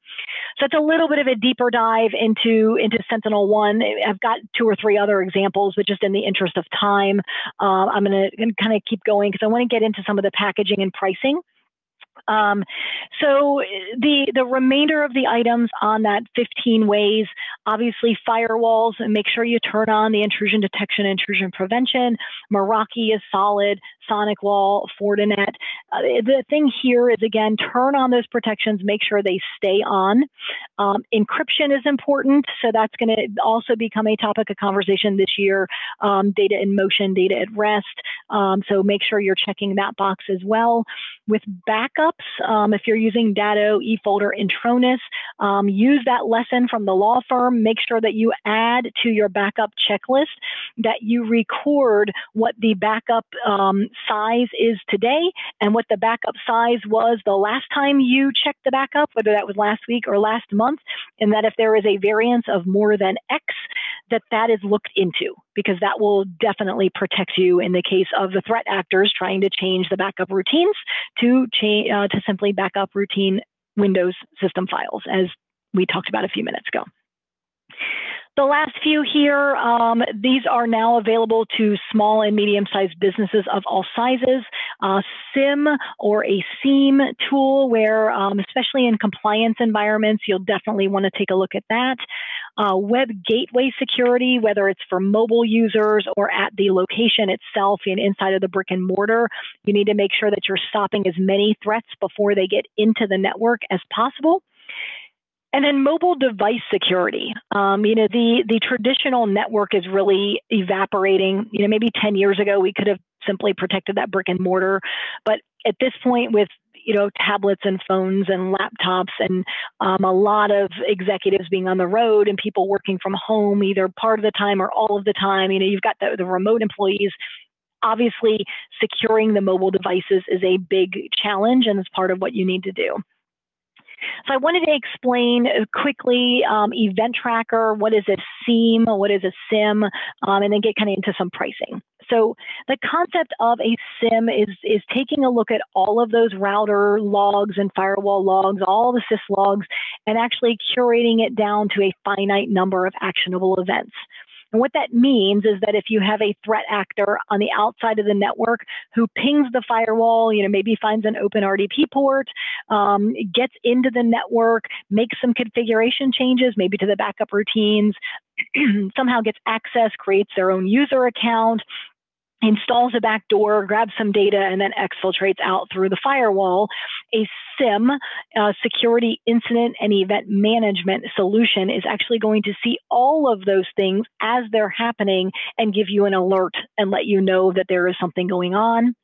So it's a little bit of a deeper dive into Sentinel One. I've got 2 or 3 other examples, but just in the interest of time, I'm going to kind of keep going because I want to get into some of the packaging and pricing. So the remainder of the items on that 15 ways, obviously firewalls, and make sure you turn on the intrusion detection, intrusion prevention. Meraki is solid, SonicWall, Fortinet. The thing here is, again, turn on those protections, make sure they stay on. Encryption is important. So that's going to also become a topic of conversation this year. Data in motion, data at rest. So make sure you're checking that box as well. With backup, if you're using Datto, eFolder, Intronis, use that lesson from the law firm. Make sure that you add to your backup checklist that you record what the backup size is today and what the backup size was the last time you checked the backup, whether that was last week or last month, and that if there is a variance of more than X, that is looked into, because that will definitely protect you in the case of the threat actors trying to change the backup routines to simply back up routine Windows system files, as we talked about a few minutes ago. The last few here, these are now available to small and medium-sized businesses of all sizes. SIM or a SIEM tool where, especially in compliance environments, you'll definitely want to take a look at that. Web gateway security, whether it's for mobile users or at the location itself and inside of the brick and mortar, you need to make sure that you're stopping as many threats before they get into the network as possible. And then mobile device security. The traditional network is really evaporating. Maybe 10 years ago, we could have simply protected that brick and mortar. But at this point with, tablets and phones and laptops and a lot of executives being on the road and people working from home, either part of the time or all of the time, you've got the remote employees. Obviously, securing the mobile devices is a big challenge and it's part of what you need to do. So I wanted to explain quickly Event Tracker, what is a SIEM, what is a SIM, and then get kind of into some pricing. So the concept of a SIM is taking a look at all of those router logs and firewall logs, all the syslogs, and actually curating it down to a finite number of actionable events. And what that means is that if you have a threat actor on the outside of the network who pings the firewall, maybe finds an open RDP port, gets into the network, makes some configuration changes, maybe to the backup routines, somehow gets access, creates their own user account, installs a backdoor, grabs some data, and then exfiltrates out through the firewall. A SIM, security incident and event management solution, is actually going to see all of those things as they're happening and give you an alert and let you know that there is something going on.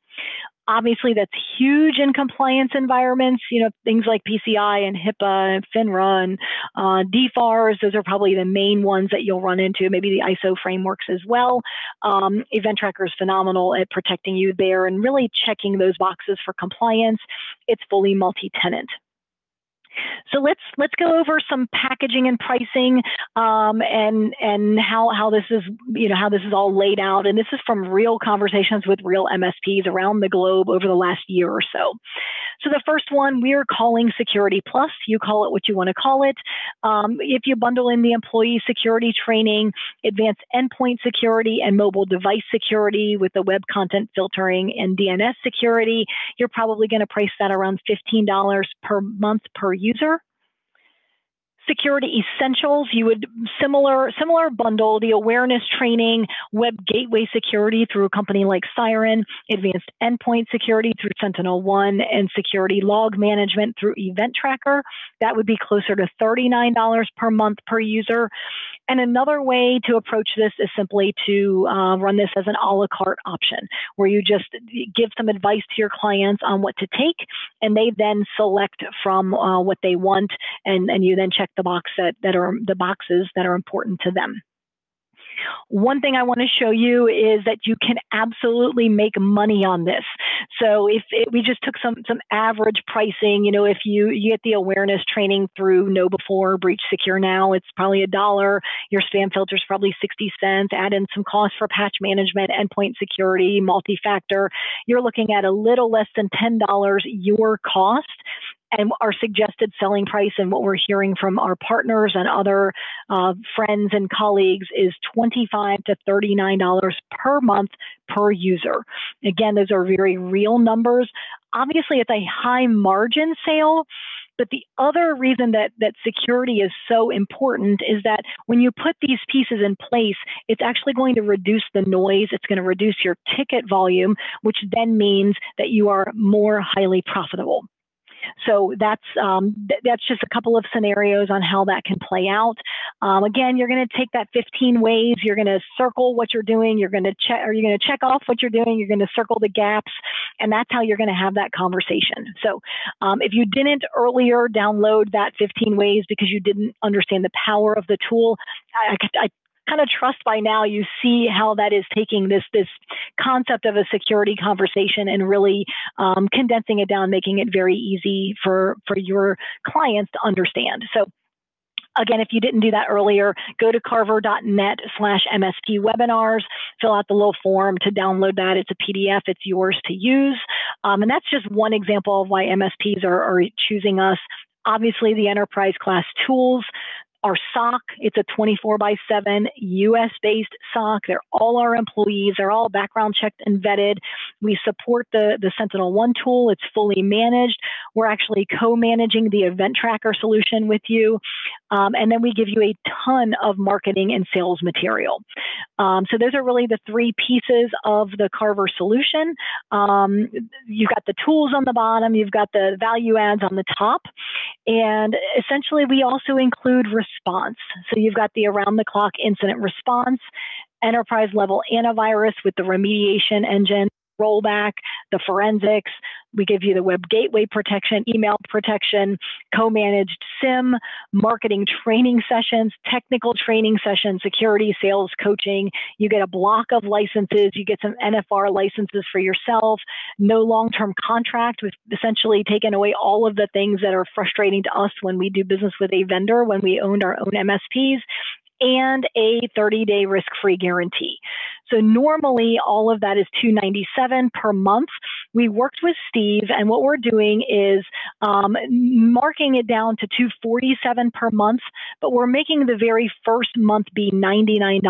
Obviously, that's huge in compliance environments. Things like PCI and HIPAA and FINRA and DFARS, those are probably the main ones that you'll run into, maybe the ISO frameworks as well. Event Tracker is phenomenal at protecting you there and really checking those boxes for compliance. It's fully multi-tenant. So let's go over some packaging and pricing, and how this is how this is all laid out. And this is from real conversations with real MSPs around the globe over the last year or so. So the first one we are calling Security Plus. You call it what you want to call it. If you bundle in the employee security training, advanced endpoint security, and mobile device security with the web content filtering and DNS security, you're probably going to price that around $15 per month per user. Security Essentials, you would similar bundle, the awareness training, web gateway security through a company like Siren, advanced endpoint security through Sentinel One, and security log management through Event Tracker. That would be closer to $39 per month per user. And another way to approach this is simply to run this as an a la carte option, where you just give some advice to your clients on what to take, and they then select from what they want, and you then check the box that are the boxes that are important to them. One thing I want to show you is that you can absolutely make money on this. So we just took some average pricing, if you get the awareness training through KnowBe4, Breach Secure Now, it's probably $1. Your spam filter is probably 60 cents. Add in some cost for patch management, endpoint security, multi-factor. You're looking at a little less than $10 your cost. And our suggested selling price, and what we're hearing from our partners and other friends and colleagues, is $25 to $39 per month per user. Again, those are very real numbers. Obviously, it's a high margin sale. But the other reason that security is so important is that when you put these pieces in place, it's actually going to reduce the noise. It's going to reduce your ticket volume, which then means that you are more highly profitable. So that's just a couple of scenarios on how that can play out. Again, you're going to take that 15 ways. You're going to circle what you're doing. You're going to check off what you're doing. You're going to circle the gaps, and that's how you're going to have that conversation. So if you didn't earlier download that 15 ways because you didn't understand the power of the tool, I kind of trust by now you see how that is taking this concept of a security conversation and really condensing it down, making it very easy for your clients to understand. So again, if you didn't do that earlier, go to carver.net/MSP webinars, fill out the little form to download that. It's a PDF. It's yours to use. And that's just one example of why MSPs are choosing us. Obviously, the enterprise class tools. Our SOC, it's a 24/7 US-based SOC. They're all our employees. They're all background checked and vetted. We support the Sentinel One tool. It's fully managed. We're actually co-managing the Event Tracker solution with you. And then we give you a ton of marketing and sales material. So those are really the three pieces of the Carver solution. You've got the tools on the bottom. You've got the value adds on the top. And essentially, we also include response. So you've got the around-the-clock incident response, enterprise-level antivirus with the remediation engine, rollback, the forensics. We give you the web gateway protection, email protection, co-managed SIM, marketing training sessions, technical training sessions, security, sales, coaching. You get a block of licenses. You get some NFR licenses for yourself. No long-term contract. We've essentially taken away all of the things that are frustrating to us when we do business with a vendor, when we owned our own MSPs. and a 30-day risk-free guarantee. So normally all of that is $297 per month. We worked with Steve, and what we're doing is marking it down to $247 per month, but we're making the very first month be $99.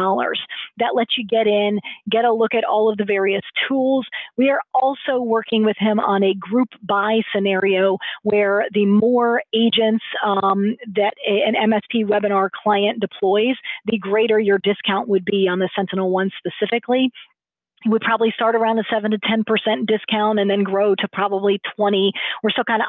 That lets you get in, get a look at all of the various tools. We are also working with him on a group buy scenario where the more agents that an MSP webinar client deploys, the greater your discount would be on the Sentinel One specifically. It would probably start around a 7 to 10% discount and then grow to probably 20. We're still kind of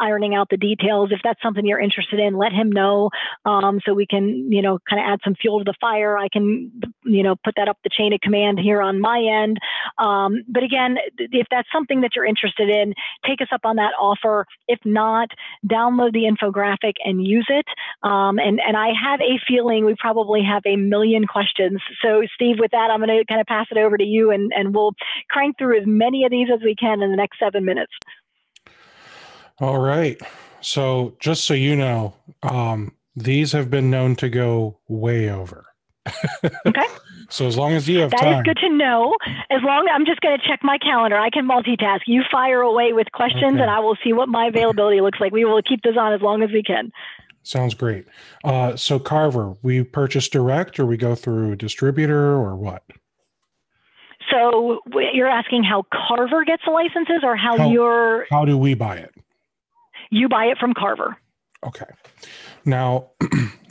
ironing out the details. If that's something you're interested in, let him know so we can, you know, kind of add some fuel to the fire. I can, you know, put that up the chain of command here on my end. But again, if that's something that you're interested in, take us up on that offer. If not, download the infographic and use it. And I have a feeling we probably have a million questions. So Steve, with that, I'm going to kind of pass it over to you. And we'll crank through as many of these as we can in the next 7 minutes. All right. So just so you know, these have been known to go way over. Okay. So as long as you have time. That is good to know. As long I'm just going to check my calendar. I can multitask. You fire away with questions, okay, and I will see what my availability looks like. We will keep this on as long as we can. Sounds great. So Carver, we purchase direct, or we go through a distributor, or what? So you're asking how Carver gets the licenses, or how do we buy it? You buy it from Carver. Okay. Now,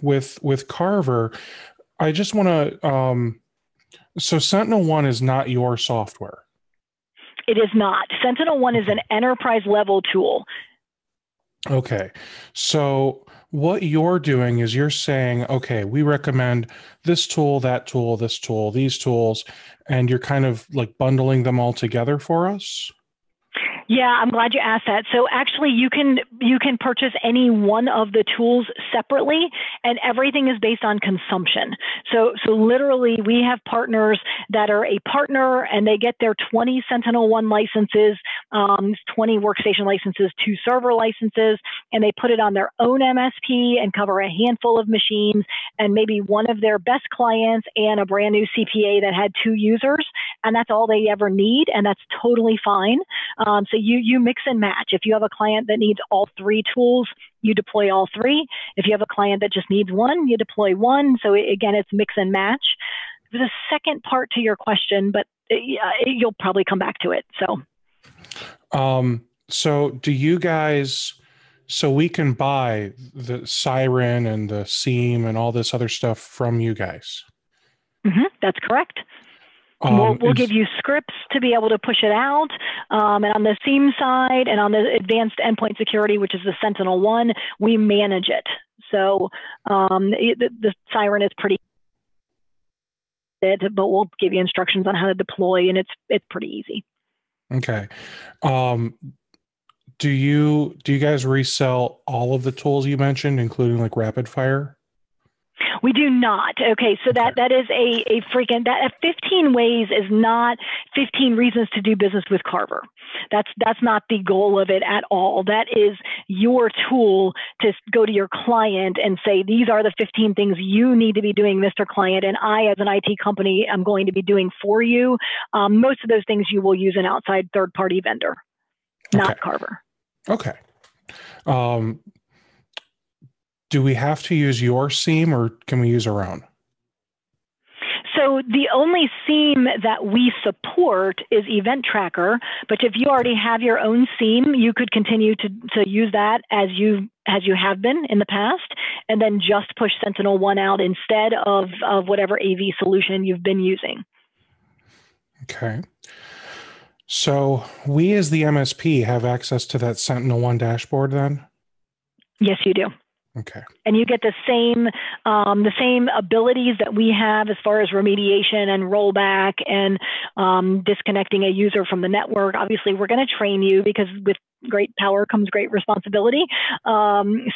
with Carver, I just want to. So Sentinel One is not your software. It is not. Sentinel One is an enterprise level tool. Okay. So what you're doing is you're saying, okay, we recommend this tool, that tool, this tool, these tools, and you're kind of like bundling them all together for us? Yeah, I'm glad you asked that. So actually you can purchase any one of the tools separately, and everything is based on consumption. So literally we have partners that are a partner and they get their 20 Sentinel One licenses, 20 workstation licenses, 2 server licenses, and they put it on their own MSP and cover a handful of machines and maybe one of their best clients and a brand new CPA that had 2 users, and that's all they ever need, and that's totally fine. So you mix and match. If you have a client that needs all 3 tools, you deploy all 3. If you have a client that just needs 1, you deploy 1. So again, it's mix and match. There's a second part to your question, but you'll probably come back to it. So do you guys, so we can buy the Siren and the Seam and all this other stuff from you guys? Mm-hmm, that's correct. We'll give you scripts to be able to push it out. And on the SIEM side and on the advanced endpoint security, which is the Sentinel One, we manage it. So the Siren is pretty good, but we'll give you instructions on how to deploy, and it's pretty easy. Okay. Do you guys resell all of the tools you mentioned, including like RapidFire? We do not. Okay, so that is a freaking, that 15 ways is not 15 reasons to do business with Carver. That's not the goal of it at all. That is your tool to go to your client and say, these are the 15 things you need to be doing, Mr. Client, and I, as an IT company, am going to be doing for you. Most of those things you will use an outside third-party vendor, not Carver. Okay. Do we have to use your SIEM, or can we use our own? So the only SIEM that we support is Event Tracker, but if you already have your own SIEM, you could continue to use that as you have been in the past, and then just push Sentinel One out instead of whatever AV solution you've been using. Okay. So we as the MSP have access to that Sentinel One dashboard then? Yes, you do. Okay. And you get the same abilities that we have as far as remediation and rollback and disconnecting a user from the network. Obviously, we're going to train you because with great power comes great responsibility.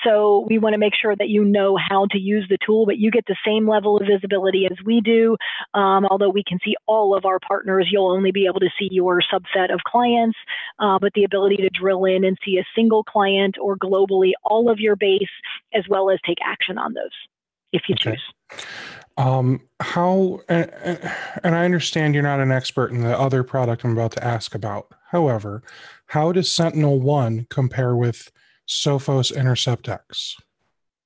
So we want to make sure that you know how to use the tool, but you get the same level of visibility as we do. Although we can see all of our partners, you'll only be able to see your subset of clients, but the ability to drill in and see a single client or globally all of your base, as well as take action on those if you choose. And I understand you're not an expert in the other product I'm about to ask about. However, how does Sentinel One compare with Sophos Intercept X?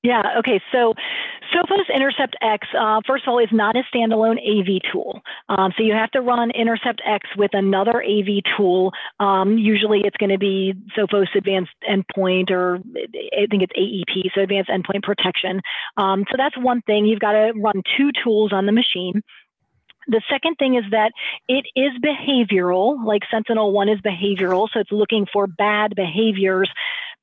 Yeah, okay. So Sophos Intercept X, first of all, is not a standalone AV tool. So you have to run Intercept X with another AV tool. Usually it's going to be Sophos Advanced Endpoint, or I think it's AEP, so Advanced Endpoint Protection. So that's one thing. You've got to run two tools on the machine. The second thing is that it is behavioral, like Sentinel One is behavioral, so it's looking for bad behaviors.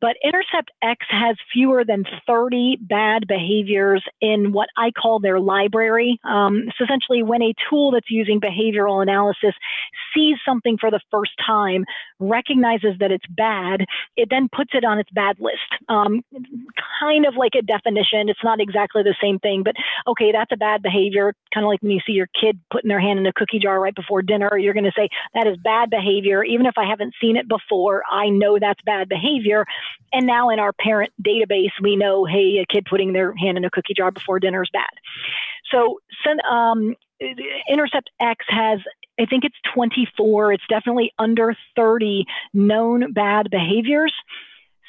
But Intercept X has fewer than 30 bad behaviors in what I call their library. It's essentially when a tool that's using behavioral analysis sees something for the first time, recognizes that it's bad, it then puts it on its bad list. Kind of like a definition. It's not exactly the same thing, but okay, that's a bad behavior. Kind of like when you see your kid putting their hand in a cookie jar right before dinner, you're going to say, that is bad behavior. Even if I haven't seen it before, I know that's bad behavior. And now in our parent database, we know, hey, a kid putting their hand in a cookie jar before dinner is bad. So Intercept X has, I think it's 24. It's definitely under 30 known bad behaviors.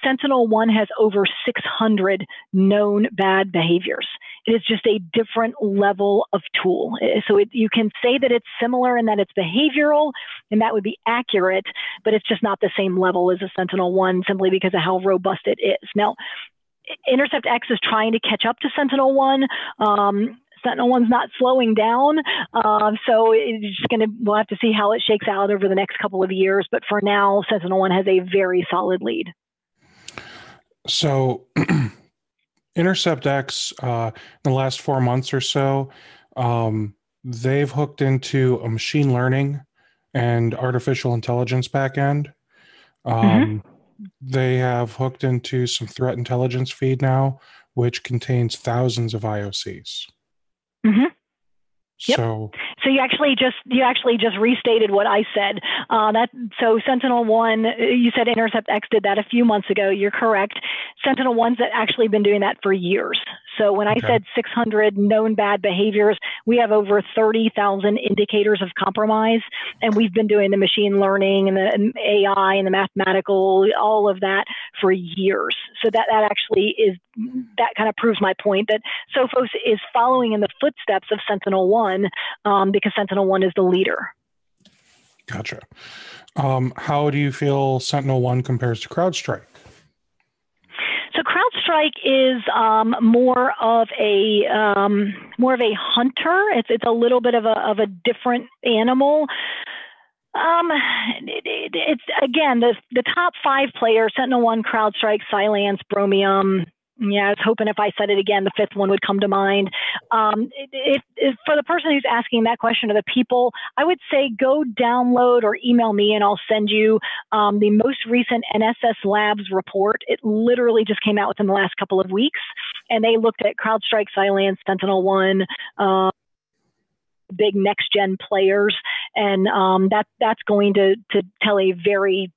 Sentinel One has over 600 known bad behaviors. It is just a different level of tool. So you can say that it's similar and that it's behavioral, and that would be accurate, but it's just not the same level as a Sentinel One simply because of how robust it is. Now, Intercept X is trying to catch up to Sentinel One. Sentinel One's not slowing down, so it's just we'll have to see how it shakes out over the next couple of years. But for now, Sentinel One has a very solid lead. So Intercept X, in the last 4 months or so, they've hooked into a machine learning and artificial intelligence backend. They have hooked into some threat intelligence feed now, which contains thousands of IOCs. Yep. So you actually just restated what I said. So Sentinel One, you said Intercept X did that a few months ago. You're correct. Sentinel One's actually been doing that for years. So when I said 600 known bad behaviors, we have over 30,000 indicators of compromise, and we've been doing the machine learning and the AI and the mathematical, all of that for years. So that kind of proves my point that Sophos is following in the footsteps of Sentinel One, because Sentinel One is the leader. Gotcha. How do you feel Sentinel One compares to CrowdStrike? So CrowdStrike is more of a hunter. It's a little bit of a different animal. It's again the top five players: Sentinel One, CrowdStrike, Cylance, Bromium. Yeah, I was hoping if I said it again, the fifth one would come to mind. For the person who's asking that question, or the people, I would say go download or email me and I'll send you the most recent NSS Labs report. It literally just came out within the last couple of weeks. And they looked at CrowdStrike, Cylance, Sentinel One, big next-gen players. And that's going to tell a very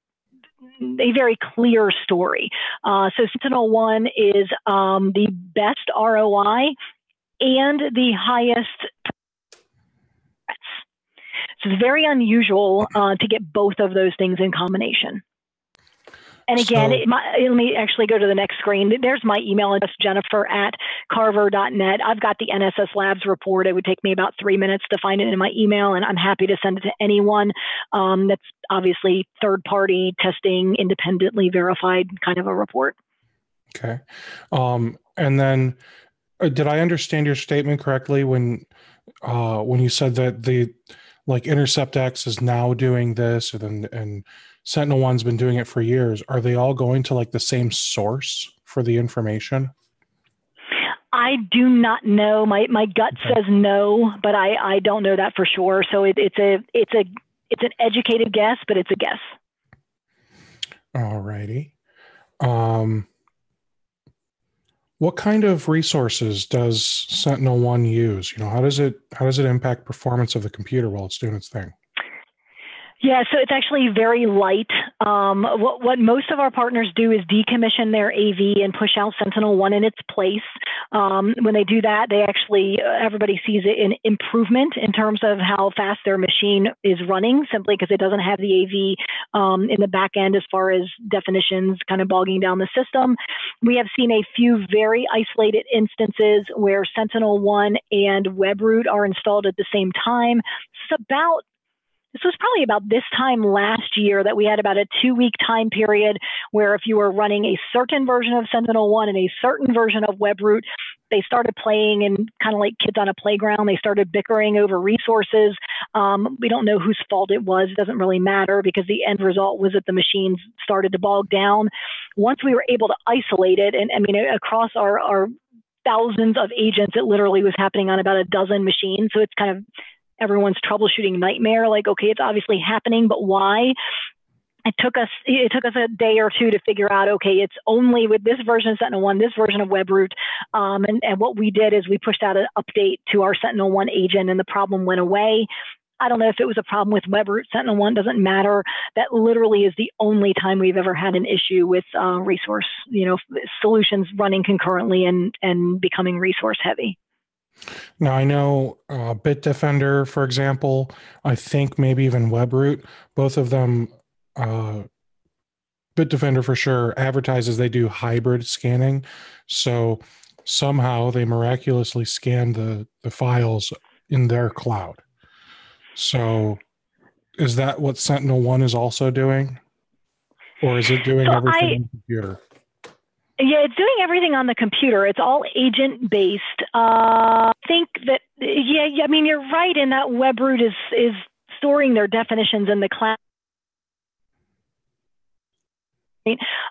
clear story. So Sentinel One is the best ROI and the highest. So it's very unusual to get both of those things in combination. And again, let me actually go to the next screen. There's my email address, jennifer@carver.net. I've got the NSS Labs report. It would take me about 3 minutes to find it in my email, and I'm happy to send it to anyone. That's obviously third-party testing, independently verified kind of a report. Okay. And then did I understand your statement correctly when you said that Intercept X is now doing this and Sentinel One's been doing it for years? Are they all going to the same source for the information? I do not know. My gut says no, but I don't know that for sure. So it's an educated guess, but it's a guess. All righty. What kind of resources does Sentinel One use? How does it impact performance of the computer while it's doing its thing? Yeah, so it's actually very light. What most of our partners do is decommission their AV and push out Sentinel One in its place. When they do that, they actually, everybody sees an improvement in terms of how fast their machine is running, simply because it doesn't have the AV in the back end as far as definitions kind of bogging down the system. We have seen a few very isolated instances where Sentinel One and WebRoot are installed at the same time. This was probably about this time last year that we had about a 2-week time period where if you were running a certain version of Sentinel One and a certain version of WebRoot, they started playing and kind of like kids on a playground. They started bickering over resources. We don't know whose fault it was. It doesn't really matter because the end result was that the machines started to bog down. Once we were able to isolate it, and I mean, across our thousands of agents, it literally was happening on about a dozen machines. So it's kind of everyone's troubleshooting nightmare. Like, okay, it's obviously happening, but why? It took us a day or two to figure out, okay, it's only with this version of Sentinel One, this version of WebRoot. And what we did is we pushed out an update to our Sentinel One agent and the problem went away. I don't know if it was a problem with WebRoot, Sentinel One, doesn't matter. That literally is the only time we've ever had an issue with resource, solutions running concurrently and becoming resource heavy. Now, I know Bitdefender, for example, I think maybe even WebRoot, both of them, Bitdefender for sure, advertises they do hybrid scanning. So somehow they miraculously scan the files in their cloud. So is that what Sentinel One is also doing? Or is it doing everything on the computer? Yeah, it's doing everything on the computer. It's all agent-based. I think that, I mean, you're right in that WebRoot is storing their definitions in the cloud.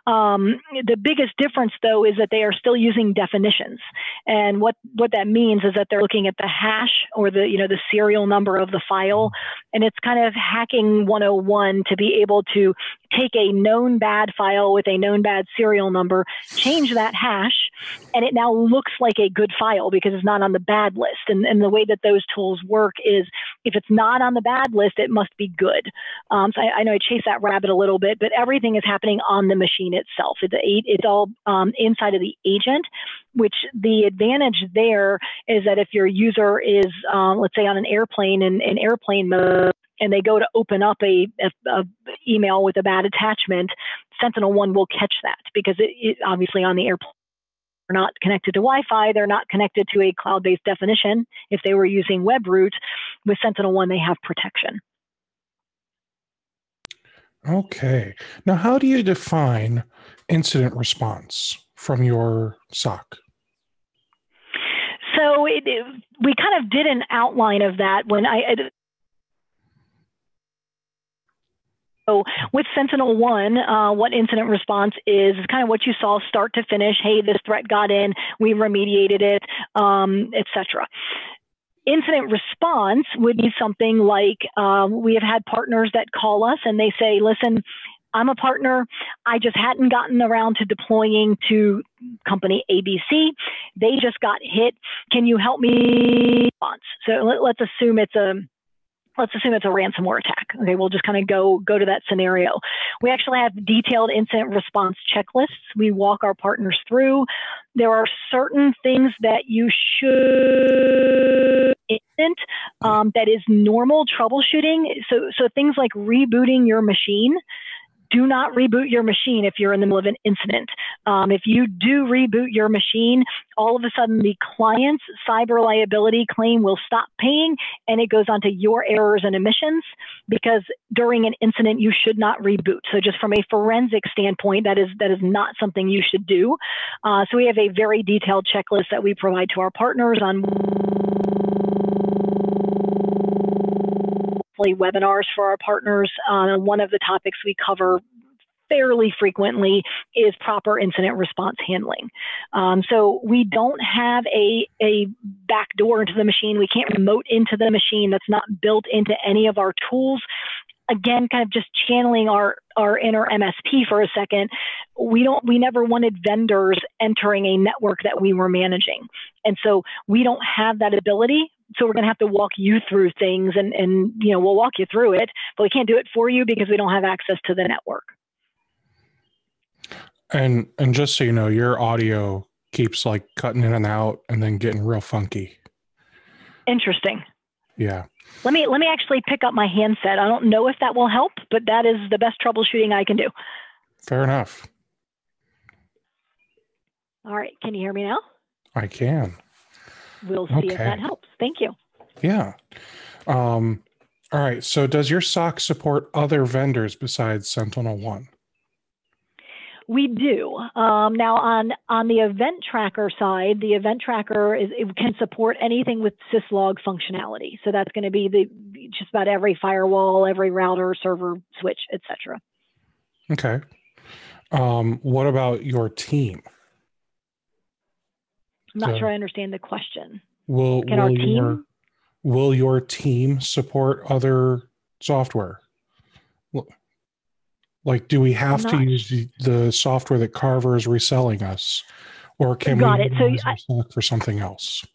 The biggest difference, though, is that they are still using definitions, and what that means is that they're looking at the hash or the the serial number of the file, and it's kind of hacking 101 to be able to take a known bad file with a known bad serial number, change that hash, and it now looks like a good file because it's not on the bad list. And the way that those tools work is if it's not on the bad list, it must be good. So I know I chased that rabbit a little bit, but everything is happening on the machine itself. It's all inside of the agent, which the advantage there is that if your user is, let's say, on an airplane in airplane mode, and they go to open up a email with a bad attachment, Sentinel One will catch that because it obviously on the airplane, they're not connected to Wi-Fi, they're not connected to a cloud-based definition. If they were using WebRoot, with Sentinel One, they have protection. Okay. Now, how do you define incident response from your SOC? So we kind of did an outline of that when So with Sentinel One, what incident response is kind of what you saw start to finish. Hey, this threat got in, we remediated it, et cetera. Incident response would be something like we have had partners that call us and they say, listen, I'm a partner. I just hadn't gotten around to deploying to company ABC. They just got hit. Can you help me? So let's assume it's a ransomware attack. Okay, we'll just kind of go to that scenario. We actually have detailed incident response checklists. We walk our partners through. There are certain things that you should that is normal troubleshooting. So things like rebooting your machine. Do not reboot your machine if you're in the middle of an incident. If you do reboot your machine, all of a sudden the client's cyber liability claim will stop paying and it goes onto your errors and omissions because during an incident, you should not reboot. So just from a forensic standpoint, that is not something you should do. So we have a very detailed checklist that we provide to our partners on webinars for our partners. One of the topics we cover fairly frequently is proper incident response handling. So we don't have a backdoor into the machine. We can't remote into the machine. That's not built into any of our tools. Again, kind of just channeling our inner MSP for a second, we never wanted vendors entering a network that we were managing. And so we don't have that ability. So we're going to have to walk you through things, and you know, we'll walk you through it, but we can't do it for you because we don't have access to the network. And just so you know, your audio keeps like cutting in and out and then getting real funky. Interesting. Yeah. Let me actually pick up my handset. I don't know if that will help, but that is the best troubleshooting I can do. Fair enough. All right. Can you hear me now? I can. We'll see if that helps. Thank you. Yeah. All right. So does your SOC support other vendors besides Sentinel One? We do. Now on the event tracker side, the event tracker it can support anything with syslog functionality. So that's going to be just about every firewall, every router, server, switch, et cetera. Okay. What about your team? I'm not sure I understand the question. Will your team support other software? Like, do we have to use the software that Carver is reselling us, or can we use SOC for something else?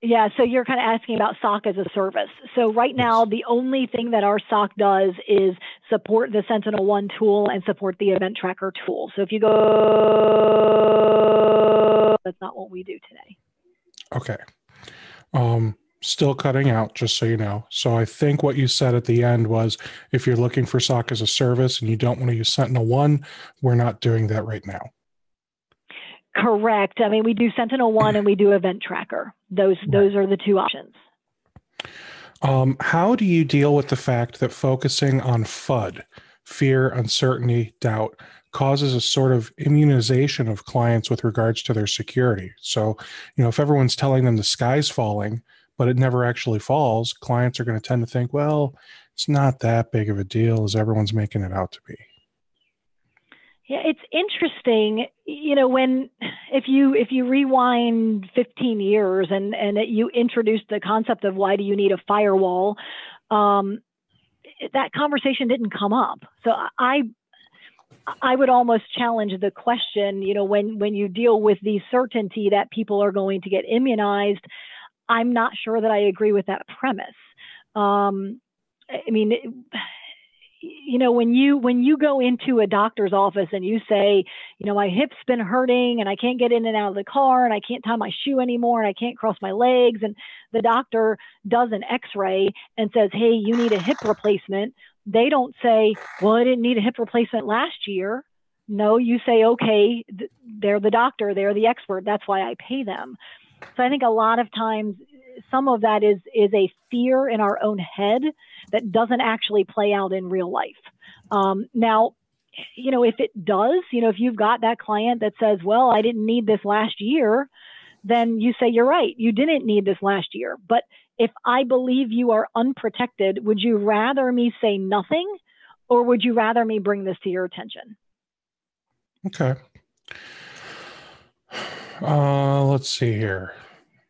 Yeah, so you're kind of asking about SOC as a service. So right now, the only thing that our SOC does is support the Sentinel One tool and support the Event Tracker tool. So if you go, that's not what we do today. Okay. Still cutting out, just so you know. So I think what you said at the end was, if you're looking for SOC as a service and you don't want to use Sentinel One, we're not doing that right now. Correct. I mean, we do Sentinel One and we do Event Tracker. Those are the two options. How do you deal with the fact that focusing on FUD, fear, uncertainty, doubt, causes a sort of immunization of clients with regards to their security? So, you know, if everyone's telling them the sky's falling, but it never actually falls, clients are going to tend to think, well, it's not that big of a deal as everyone's making it out to be. Yeah, it's interesting. You know, when if you rewind 15 years and you introduced the concept of why do you need a firewall, that conversation didn't come up. So I would almost challenge the question. You know, when you deal with the certainty that people are going to get immunized, I'm not sure that I agree with that premise. I mean, you know, when you go into a doctor's office and you say, you know, my hip's been hurting and I can't get in and out of the car and I can't tie my shoe anymore and I can't cross my legs, and the doctor does an x-ray and says, hey, you need a hip replacement. They don't say, well, I didn't need a hip replacement last year. No, you say, okay, they're the doctor, they're the expert. That's why I pay them. So I think a lot of times some of that is a fear in our own head that doesn't actually play out in real life. Now, you know, if it does, you know, if you've got that client that says, well, I didn't need this last year, then you say, you're right, you didn't need this last year. But if I believe you are unprotected, would you rather me say nothing, or would you rather me bring this to your attention? Okay. Let's see here.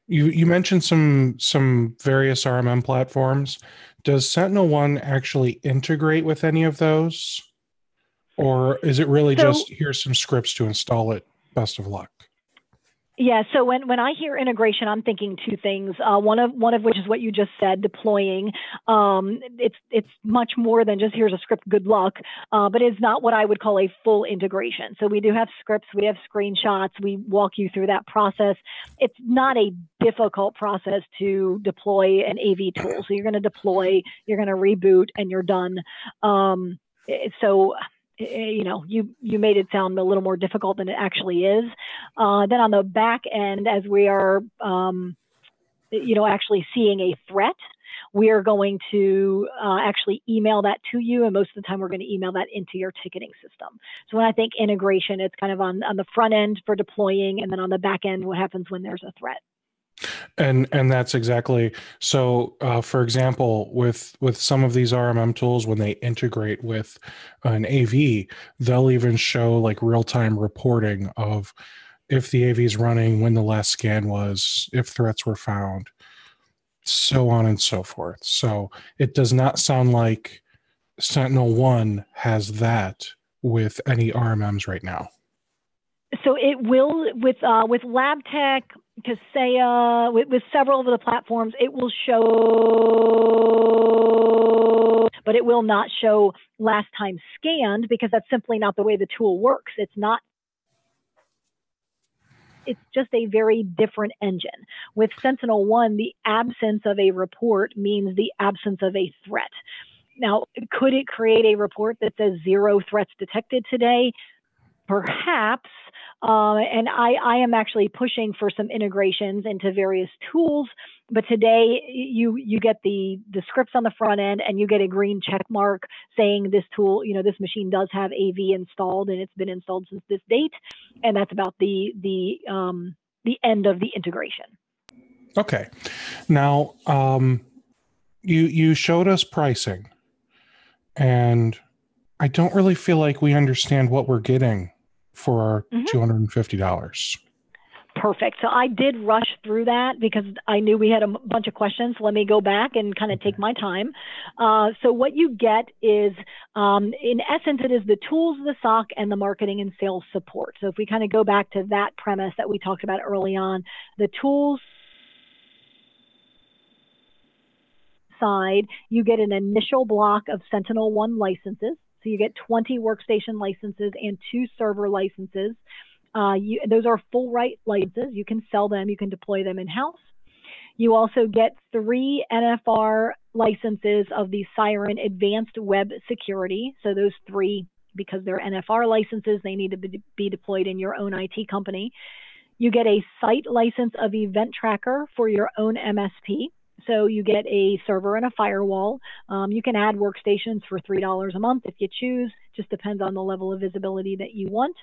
You mentioned some various RMM platforms. Does Sentinel One actually integrate with any of those? Or is it really just here's some scripts to install it? Best of luck. Yeah, so when I hear integration, I'm thinking two things. One of which is what you just said, deploying. It's much more than just here's a script, good luck, but it's not what I would call a full integration. So we do have scripts, we have screenshots, we walk you through that process. It's not a difficult process to deploy an AV tool. So you're going to deploy, you're going to reboot, and you're done. So you know, you made it sound a little more difficult than it actually is. Then on the back end, as we are, you know, actually seeing a threat, we are going to actually email that to you. And most of the time, we're going to email that into your ticketing system. So when I think integration, it's kind of on the front end for deploying, and then on the back end, what happens when there's a threat. And that's exactly so. For example, with some of these RMM tools, when they integrate with an AV, they'll even show like real-time reporting of if the AV is running, when the last scan was, if threats were found, so on and so forth. So it does not sound like Sentinel One has that with any RMMs right now. So it will with LabTech. Kaseya, with several of the platforms, it will show, but it will not show last time scanned because that's simply not the way the tool works. It's not. It's just a very different engine. With Sentinel One, the absence of a report means the absence of a threat. Now, could it create a report that says zero threats detected today? Perhaps. And I am actually pushing for some integrations into various tools. But today, you get the scripts on the front end, and you get a green check mark saying this tool, you know, this machine does have AV installed, and it's been installed since this date. And that's about the end of the integration. Okay. Now, you showed us pricing, and I don't really feel like we understand what we're getting for our $250. Perfect. So I did rush through that because I knew we had a bunch of questions. Let me go back and kind of take my time. So what you get is, in essence, it is the tools, the SOC, and the marketing and sales support. So if we kind of go back to that premise that we talked about early on, the tools side, you get an initial block of Sentinel One licenses. So you get 20 workstation licenses and 2 server licenses. Those are full right licenses. You can sell them. You can deploy them in-house. You also get 3 NFR licenses of the Siren Advanced Web Security. So those 3, because they're NFR licenses, they need to be deployed in your own IT company. You get a site license of Event Tracker for your own MSP. So you get a server and a firewall. You can add workstations for $3 a month if you choose. Just depends on the level of visibility that you want.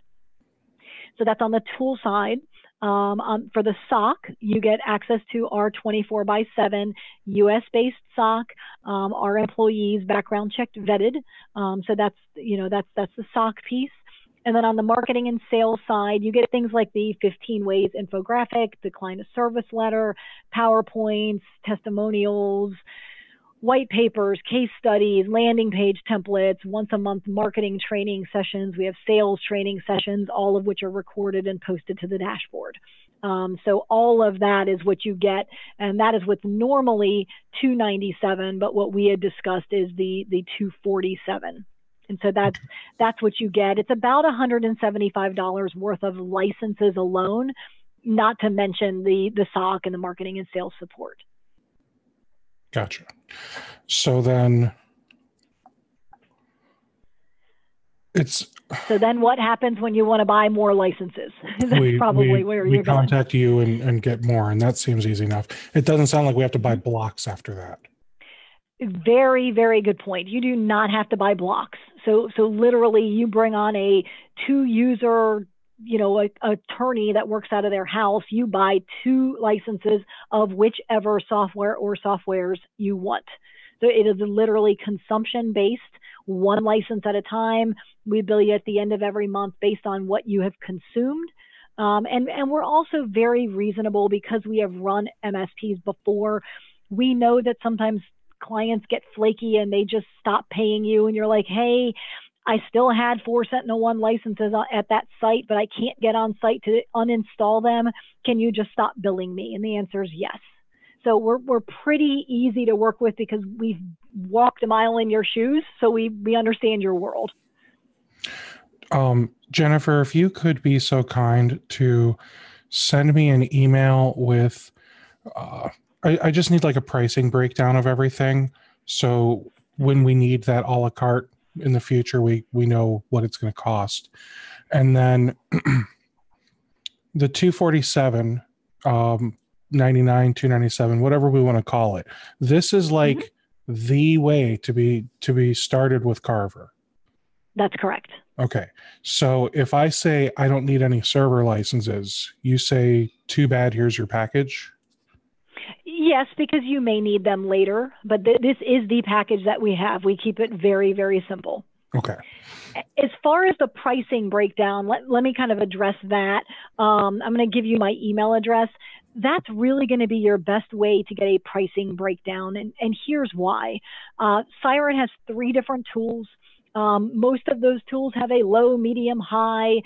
So that's on the tool side. For the SOC, you get access to our 24/7 US-based SOC. Our employees background checked, vetted. So that's, you know, that's the SOC piece. And then on the marketing and sales side, you get things like the 15 ways infographic, the client service letter, PowerPoints, testimonials, white papers, case studies, landing page templates, once a month marketing training sessions. We have sales training sessions, all of which are recorded and posted to the dashboard. So all of that is what you get. And that is what's normally $297, but what we had discussed is the $247. And so that's what you get. It's about $175 worth of licenses alone, not to mention the SOC and the marketing and sales support. Gotcha. So then it's... So then what happens when you want to buy more licenses? That's probably where you're going. We contact you and get more, and that seems easy enough. It doesn't sound like we have to buy blocks after that. Very, very good point. You do not have to buy blocks. So literally you bring on a 2-user, you know, attorney that works out of their house. You buy 2 licenses of whichever software or softwares you want. So it is literally consumption based, 1 license at a time. We bill you at the end of every month based on what you have consumed. And we're also very reasonable because we have run MSPs before. We know that sometimes clients get flaky and they just stop paying you, and you're like, hey, I still had 4 Sentinel One licenses at that site, but I can't get on site to uninstall them. Can you just stop billing me? And the answer is yes. So we're pretty easy to work with because we've walked a mile in your shoes, so we understand your world. Jennifer, if you could be so kind to send me an email with I just need like a pricing breakdown of everything. So when we need that a la carte in the future, we know what it's going to cost. And then the $247, $99, $297, whatever we want to call it. This is like the way to be started with Carver. That's correct. Okay. So if I say I don't need any server licenses, you say too bad, here's your package. Yes, because you may need them later, but this is the package that we have. We keep it very, very simple. Okay. As far as the pricing breakdown, let me kind of address that. I'm going to give you my email address. That's really going to be your best way to get a pricing breakdown, and here's why. Siren has 3 different tools. Most of those tools have a low, medium, high.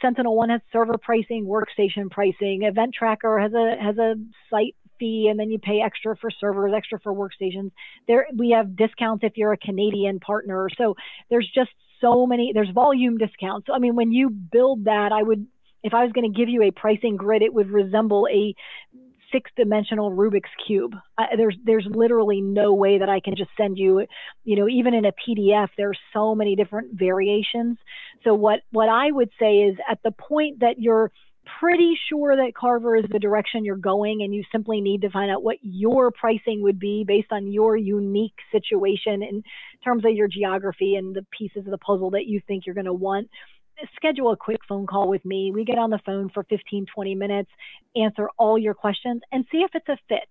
Sentinel One has server pricing, workstation pricing. Event Tracker has a site fee, and then you pay extra for servers, extra for workstations. There, we have discounts if you're a Canadian partner. So there's just so many. There's volume discounts. So, I mean, when you build that, I would, if I was going to give you a pricing grid, it would resemble a six-dimensional Rubik's cube. There's literally no way that I can just send you, you know, even in a PDF, there's so many different variations. So what I would say is, at the point that you're pretty sure that Carver is the direction you're going, and you simply need to find out what your pricing would be based on your unique situation in terms of your geography and the pieces of the puzzle that you think you're going to want, schedule a quick phone call with me. We get on the phone for 15, 20 minutes, answer all your questions, and see if it's a fit.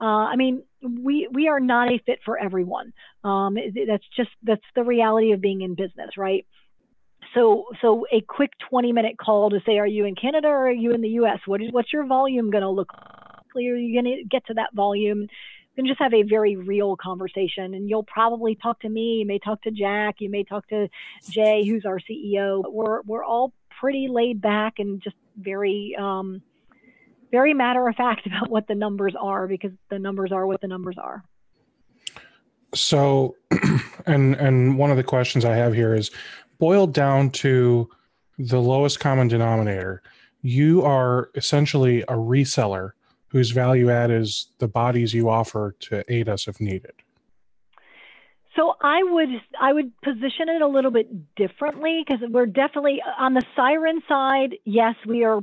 I mean, we are not a fit for everyone. That's the reality of being in business, right? So a quick 20-minute call to say, are you in Canada or are you in the U.S.? What's your volume going to look like? Are you going to get to that volume? And just have a very real conversation. And you'll probably talk to me. You may talk to Jack. You may talk to Jay, who's our CEO. We're all pretty laid back and just very, very matter of fact about what the numbers are, because the numbers are what the numbers are. So, and one of the questions I have here is, boiled down to the lowest common denominator, you are essentially a reseller whose value add is the bodies you offer to aid us if needed. So I would position it a little bit differently, because we're definitely on the Siren side. Yes, we are.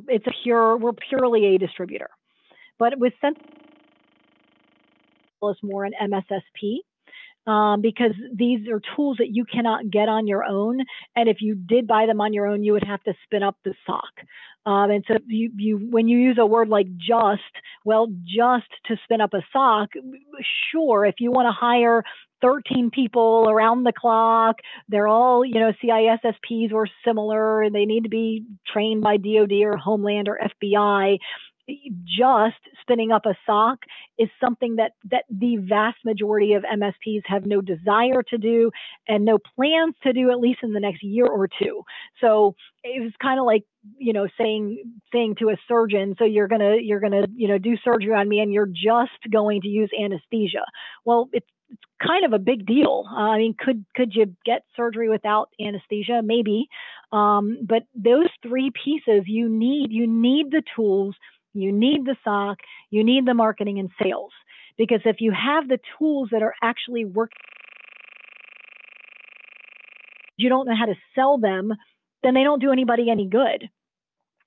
We're purely a distributor, but with Sentinel, it's more an MSSP. Because these are tools that you cannot get on your own. And if you did buy them on your own, you would have to spin up the SOC. And so when you use a word like just, well, just to spin up a SOC, sure, if you want to hire 13 people around the clock, they're all, you know, CISSPs or similar, and they need to be trained by DOD or Homeland or FBI. Just spinning up a SOC is something that the vast majority of MSPs have no desire to do and no plans to do, at least in the next year or two. So it was kind of like, you know, saying to a surgeon, so you're gonna, you know, do surgery on me, and you're just going to use anesthesia. Well, it's kind of a big deal. I mean, could you get surgery without anesthesia? Maybe, but those three pieces you need the tools. You need the SOC, you need the marketing and sales, because if you have the tools that are actually working, you don't know how to sell them, then they don't do anybody any good.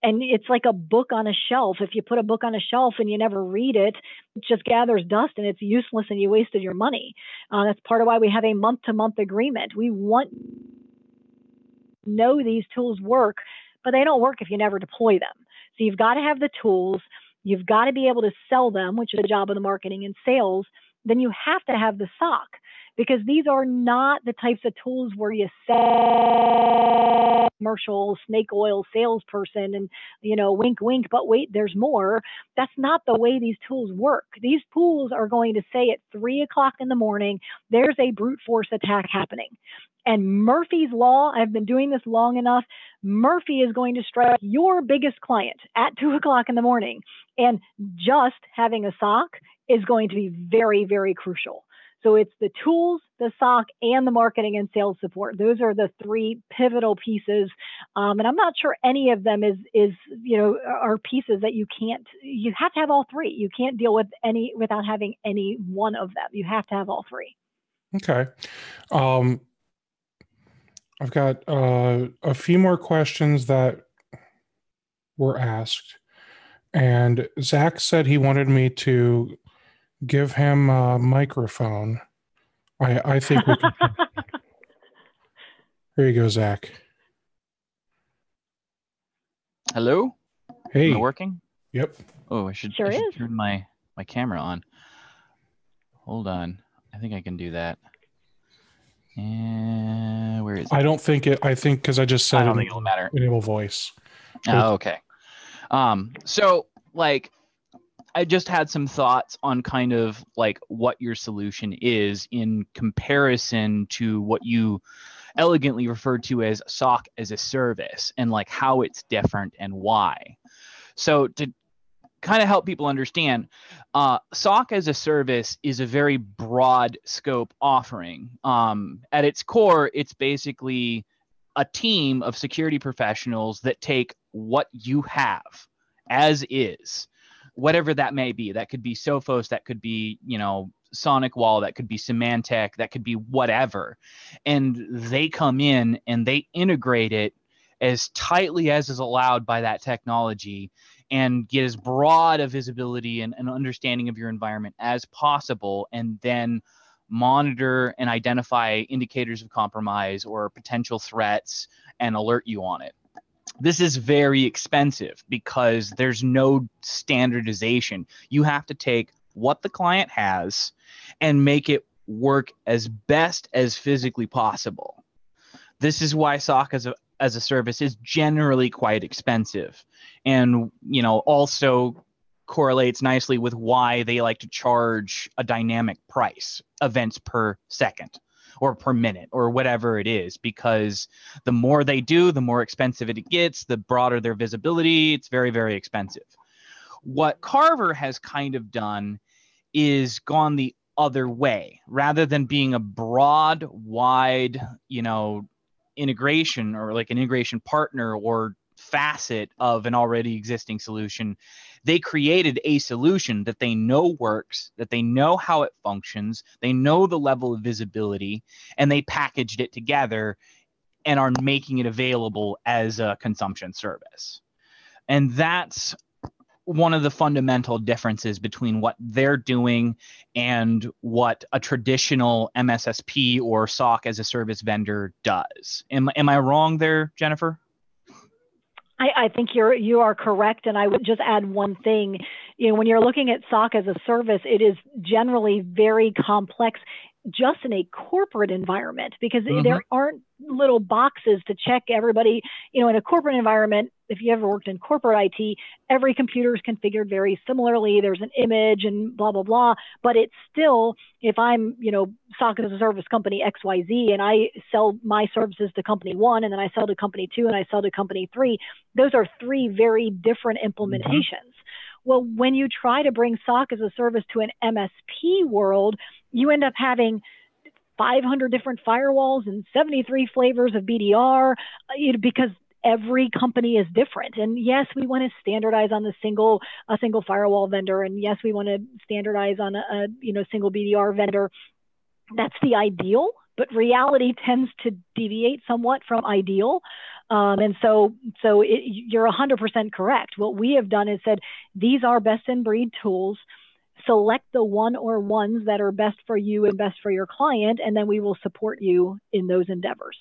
And it's like a book on a shelf. If you put a book on a shelf and you never read it, it just gathers dust and it's useless and you wasted your money. That's part of why we have a month-to-month agreement. We want to know these tools work, but they don't work if you never deploy them. So you've got to have the tools, you've got to be able to sell them, which is the job of the marketing and sales. Then you have to have the SOC, because these are not the types of tools where you sell commercial snake oil salesperson and, you know, wink, wink, but wait, there's more. That's not the way these tools work. These tools are going to say at 3:00 in the morning, there's a brute force attack happening. And Murphy's Law, I've been doing this long enough, Murphy is going to strike your biggest client at 2:00 in the morning. And just having a SOC is going to be very, very crucial. So it's the tools, the SOC, and the marketing and sales support. Those are the three pivotal pieces. And I'm not sure any of them is, you know, are pieces that you have to have all three. You can't deal with any without having any one of them. You have to have all three. Okay. I've got a few more questions that were asked, and Zach said he wanted me to give him a microphone. I think we can. Here you go, Zach. Hello? Hey. Am I working? Yep. Oh, I should turn my camera on. Hold on. I think I can do that. And where is it? I don't think it. I think because I just said I don't think it'll matter. Enable voice. Oh, okay. So like, I just had some thoughts on kind of like what your solution is in comparison to what you elegantly referred to as SOC as a service and like how it's different and why. So to kind of help people understand, SOC as a service is a very broad scope offering. At its core, it's basically a team of security professionals that take what you have as is, whatever that may be. That could be Sophos, that could be, you know, SonicWall, that could be Symantec, that could be whatever. And they come in and they integrate it as tightly as is allowed by that technology and get as broad a visibility and understanding of your environment as possible, and then monitor and identify indicators of compromise or potential threats and alert you on it. This is very expensive because there's no standardization. You have to take what the client has and make it work as best as physically possible. This is why SOC as a service is generally quite expensive, and, you know, also correlates nicely with why they like to charge a dynamic price, events per second or per minute or whatever it is, because the more they do, the more expensive it gets, the broader their visibility. It's very, very expensive. What Carver has kind of done is gone the other way. Rather than being a broad, wide, you know, integration or like an integration partner or facet of an already existing solution, they created a solution that they know works, that they know how it functions, they know the level of visibility, and they packaged it together and are making it available as a consumption service. And that's one of the fundamental differences between what they're doing and what a traditional MSSP or SOC as a service vendor does. Am I wrong there, Jennifer? I think you are correct, and I would just add one thing. You know, when you're looking at SOC as a service, it is generally very complex just in a corporate environment, because there aren't little boxes to check everybody. You know, in a corporate environment, if you ever worked in corporate IT, every computer is configured very similarly. There's an image and blah, blah, blah. But it's still, if I'm, you know, SOC as a service company XYZ, and I sell my services to company one, and then I sell to company two, and I sell to company three, those are three very different implementations. Well, when you try to bring SOC as a service to an MSP world, you end up having 500 different firewalls and 73 flavors of BDR, because every company is different. And yes, we want to standardize on a single firewall vendor, and yes, we want to standardize on a single BDR vendor. That's the ideal, but reality tends to deviate somewhat from ideal. And so you're 100% correct. What we have done is said, these are best in breed tools. Select the one or ones that are best for you and best for your client, and then we will support you in those endeavors.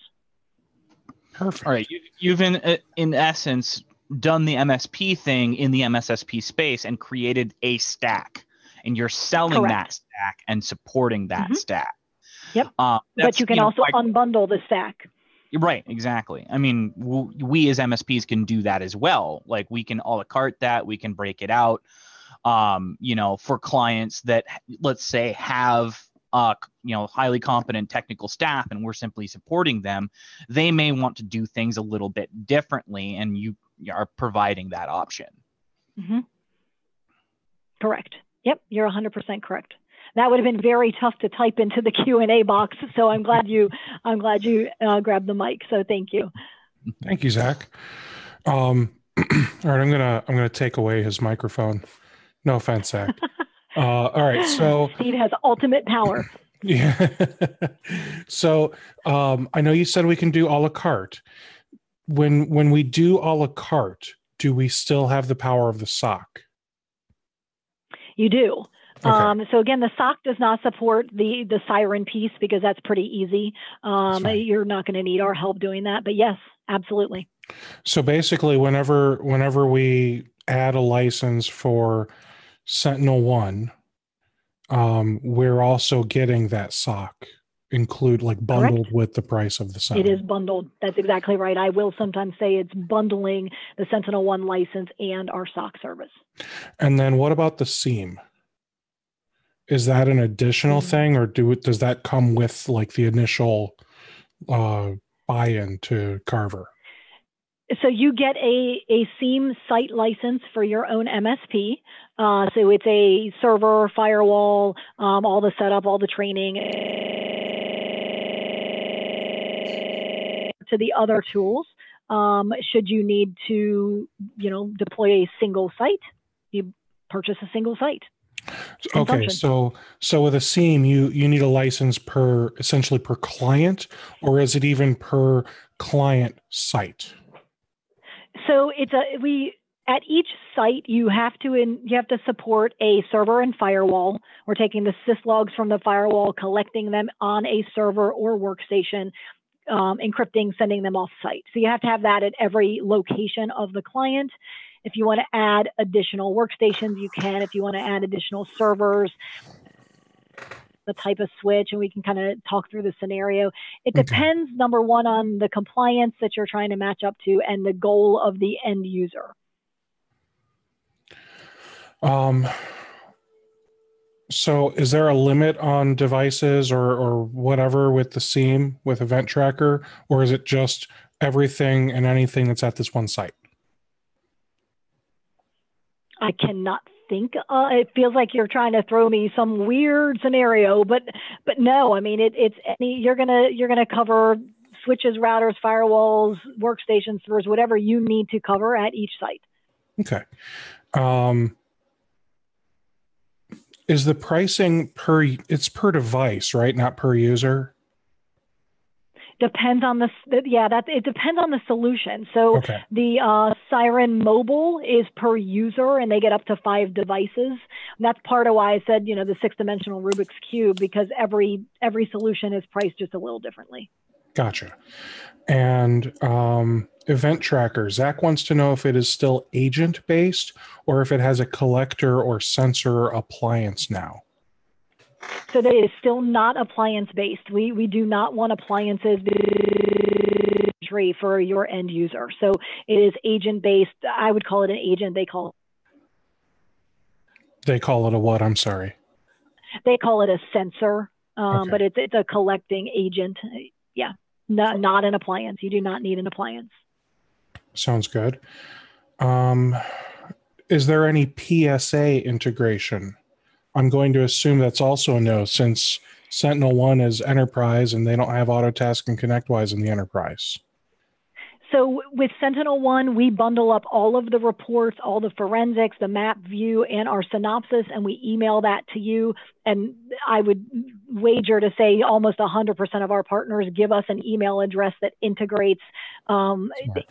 Perfect. All right. You've in essence done the MSP thing in the MSSP space and created a stack, and you're selling that stack and supporting that stack. Yep. But you can also unbundle the stack. Right, exactly. I mean, we as MSPs can do that as well. Like, we can a la carte that, we can break it out, for clients that, let's say, have, highly competent technical staff, and we're simply supporting them. They may want to do things a little bit differently, and you are providing that option. Mm-hmm. Correct. Yep, you're 100% correct. That would have been very tough to type into the Q&A box, so I'm glad you grabbed the mic. So thank you. Thank you, Zach. All right, I'm gonna take away his microphone. No offense, Zach. All right, so Steve has ultimate power. Yeah. So I know you said we can do a la carte. When we do a la carte, do we still have the power of the SOC? You do. Okay. So again, the SOC does not support the Siren piece, because that's pretty easy. You're not going to need our help doing that, but yes, absolutely. So basically, whenever we add a license for Sentinel One, we're also getting that SOC bundled with the price of the Sentinel. It is bundled. That's exactly right. I will sometimes say it's bundling the Sentinel One license and our SOC service. And then what about the SIEM? Is that an additional thing, or does that come with like the initial buy-in to Carver? So you get a SIEM site license for your own MSP. So it's a server, firewall, all the setup, all the training to the other tools. Should you need to, deploy a single site, you purchase a single site. Okay, so with a SIEM, you need a license essentially per client, or is it even per client site? So at each site you have to support a server and firewall. We're taking the syslogs from the firewall, collecting them on a server or workstation, encrypting, sending them off site. So you have to have that at every location of the client. If you want to add additional workstations, you can. If you want to add additional servers, the type of switch, and we can kind of talk through the scenario. It depends, number one, on the compliance that you're trying to match up to and the goal of the end user. So is there a limit on devices or whatever with the SIEM, with Event Tracker, or is it just everything and anything that's at this one site? I cannot think. It feels like you're trying to throw me some weird scenario, but no, I mean you're gonna cover switches, routers, firewalls, workstations, servers, whatever you need to cover at each site. Okay. Is the pricing per device, right? Not per user? Depends on it depends on the solution. So the Siren Mobile is per user, and they get up to 5 devices. And that's part of why I said, the 6-dimensional Rubik's Cube, because every solution is priced just a little differently. Gotcha. And Event Tracker, Zach wants to know if it is still agent-based or if it has a collector or sensor appliance now. So that is still not appliance-based. We do not want appliances for your end user. So it is agent-based. I would call it an agent. They call it a what? I'm sorry. They call it a sensor, but it's a collecting agent. Yeah, not an appliance. You do not need an appliance. Sounds good. Is there any PSA integration? I'm going to assume that's also a no, since Sentinel One is enterprise and they don't have Autotask and ConnectWise in the enterprise. So with Sentinel One, we bundle up all of the reports, all the forensics, the map view, and our synopsis, and we email that to you. And I would wager to say almost 100% of our partners give us an email address that integrates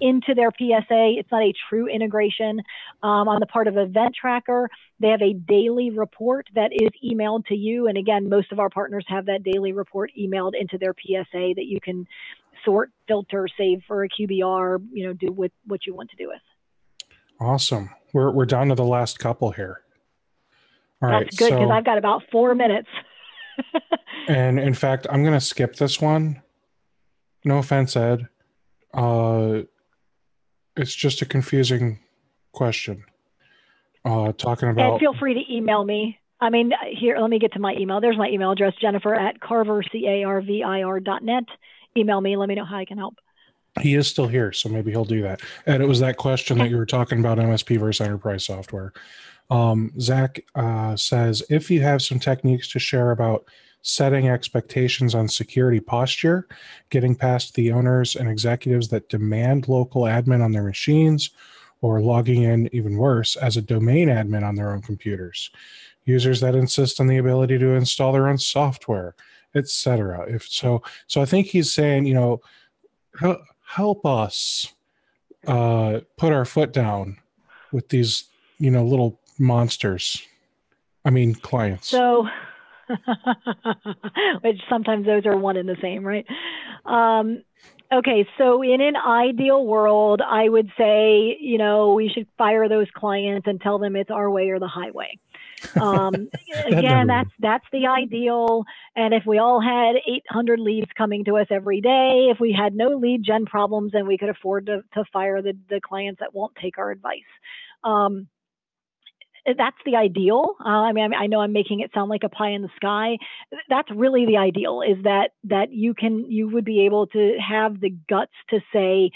into their PSA. It's not a true integration. On the part of Event Tracker, they have a daily report that is emailed to you. And again, most of our partners have that daily report emailed into their PSA that you can sort, filter, save for a QBR, do with what you want to do with. Awesome. We're down to the last couple here. All right. That's good, because I've got about 4 minutes. And in fact, I'm going to skip this one. No offense, Ed. It's just a confusing question. Talking about... Ed, feel free to email me. I mean, here, let me get to my email. There's my email address, Jennifer@carvir.net. Email me. Let me know how I can help. He is still here, so maybe he'll do that. And it was that question that you were talking about, MSP versus enterprise software. Zach says, if you have some techniques to share about setting expectations on security posture, getting past the owners and executives that demand local admin on their machines, or logging in, even worse, as a domain admin on their own computers, users that insist on the ability to install their own software, etc. If so I think he's saying, help us put our foot down with these, little monsters. I mean, clients. So, which sometimes those are one and the same, right? Okay, so in an ideal world, I would say, we should fire those clients and tell them it's our way or the highway. Again, that's the ideal. And if we all had 800 leads coming to us every day, if we had no lead gen problems, then we could afford to fire the clients that won't take our advice. that's the ideal. I know I'm making it sound like a pie in the sky. That's really the ideal, is that you would be able to have the guts to say,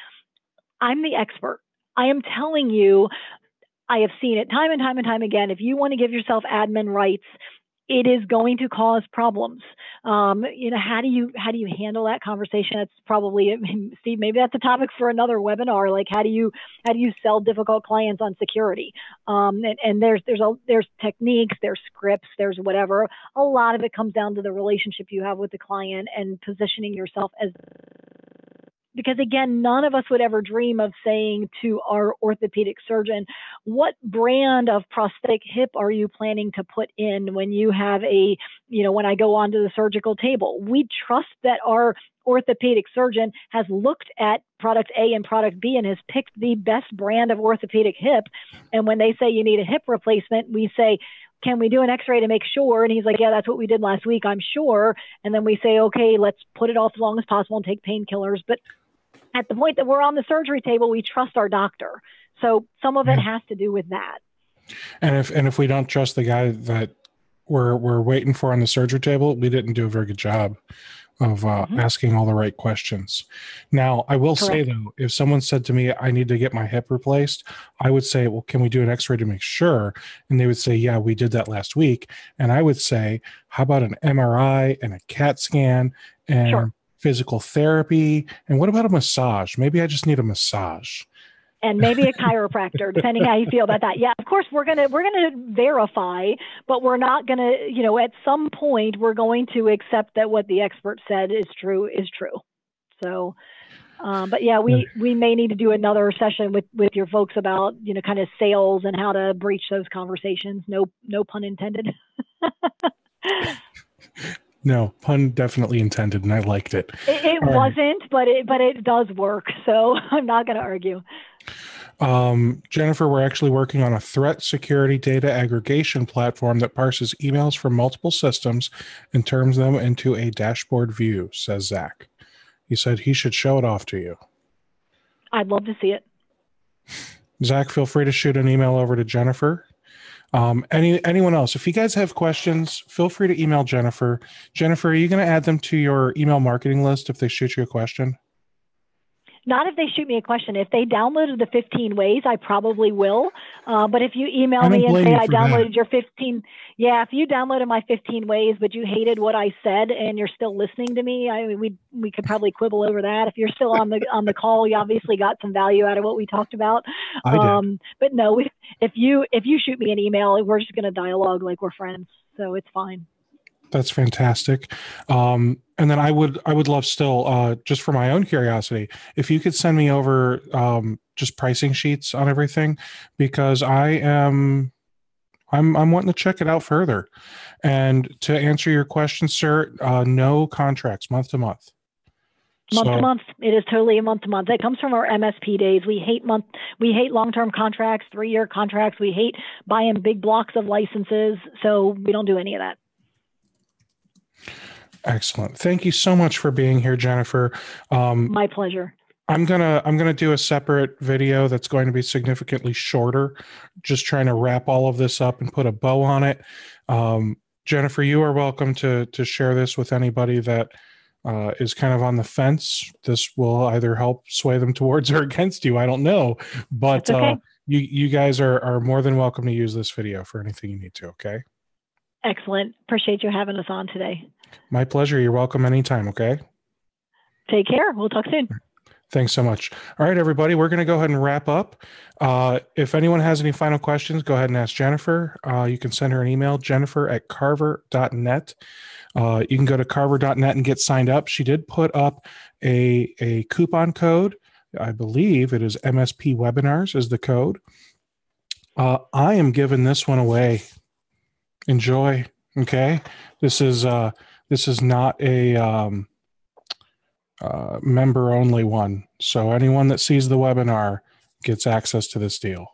I'm the expert. I am telling you, I have seen it time and time and time again. If you want to give yourself admin rights, it is going to cause problems. How do you handle that conversation? That's probably, Steve, maybe that's a topic for another webinar. Like, how do you sell difficult clients on security? There's techniques, there's scripts, there's whatever. A lot of it comes down to the relationship you have with the client and positioning yourself as. Because again, none of us would ever dream of saying to our orthopedic surgeon, what brand of prosthetic hip are you planning to put in when you have when I go onto the surgical table? We trust that our orthopedic surgeon has looked at product A and product B and has picked the best brand of orthopedic hip. And when they say you need a hip replacement, we say, can we do an x-ray to make sure? And he's like, yeah, that's what we did last week, I'm sure. And then we say, okay, let's put it off as long as possible and take painkillers. But at the point that we're on the surgery table, we trust our doctor. So some of it has to do with that. And if we don't trust the guy that we're waiting for on the surgery table, we didn't do a very good job of asking all the right questions. Now, I will say, though, if someone said to me, I need to get my hip replaced, I would say, well, can we do an x-ray to make sure? And they would say, yeah, we did that last week. And I would say, how about an MRI and a CAT scan and physical therapy? And what about a massage? Maybe I just need a massage. And maybe a chiropractor, depending how you feel about that. Yeah, of course, we're gonna verify, but we're not gonna, at some point we're going to accept that what the expert said is true. So, but yeah, we may need to do another session with your folks about kind of sales and how to breach those conversations. No pun intended. No, pun definitely intended, and I liked it. It wasn't, but it does work, so I'm not going to argue. Jennifer, we're actually working on a threat security data aggregation platform that parses emails from multiple systems and turns them into a dashboard view, says Zach. He said he should show it off to you. I'd love to see it. Zach, feel free to shoot an email over to Jennifer. Anyone else? If you guys have questions, feel free to email Jennifer. Jennifer, are you going to add them to your email marketing list if they shoot you a question? Not if they shoot me a question. If they downloaded the 15 ways, I probably will. But if you email me and say I downloaded your 15, if you downloaded my 15 ways, but you hated what I said and you're still listening to me, I mean, we could probably quibble over that. If you're still on the call, you obviously got some value out of what we talked about. I did. But no, if you shoot me an email, we're just going to dialogue like we're friends, so it's fine. That's fantastic. And then I would love still, just for my own curiosity, if you could send me over just pricing sheets on everything, because I'm wanting to check it out further. And to answer your question, sir, no contracts, month to month. Month to month. It is totally a month to month. That comes from our MSP days. We hate long-term contracts, 3-year contracts. We hate buying big blocks of licenses. So we don't do any of that. Excellent. Thank you so much for being here, Jennifer. My pleasure. I'm gonna do a separate video that's going to be significantly shorter, just trying to wrap all of this up and put a bow on it. Jennifer, you are welcome to share this with anybody that is kind of on the fence. This will either help sway them towards or against you. I don't know, but that's okay. You guys are more than welcome to use this video for anything you need to. Okay. Excellent. Appreciate you having us on today. My pleasure. You're welcome anytime, okay? Take care. We'll talk soon. Thanks so much. All right, everybody, we're going to go ahead and wrap up. If anyone has any final questions, go ahead and ask Jennifer. You can send her an email, jennifer@carver.net. You can go to carver.net and get signed up. She did put up a coupon code. I believe it is MSP Webinars is the code. I am giving this one away. Enjoy. Okay. This is not a member only one. So anyone that sees the webinar gets access to this deal.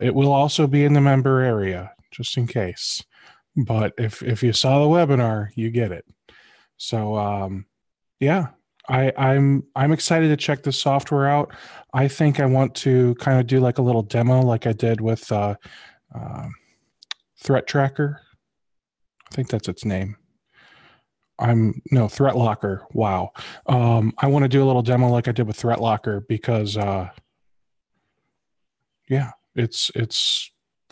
It will also be in the member area just in case. But if you saw the webinar, you get it. So I'm excited to check this software out. I think I want to kind of do like a little demo like I did with Threat Tracker. I think that's its name. Threat Locker. Wow. I want to do a little demo like I did with Threat Locker because,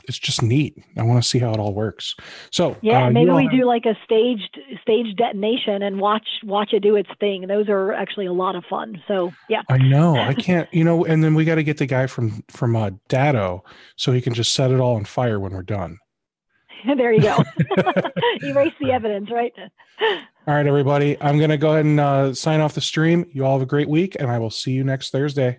it's just neat. I want to see how it all works. So yeah, maybe we do like a staged detonation and watch it do its thing. Those are actually a lot of fun. So yeah, I know I can't, and then we got to get the guy from Datto so he can just set it all on fire when we're done. There you go. Erase the evidence, right? All right, everybody. I'm going to go ahead and sign off the stream. You all have a great week, and I will see you next Thursday.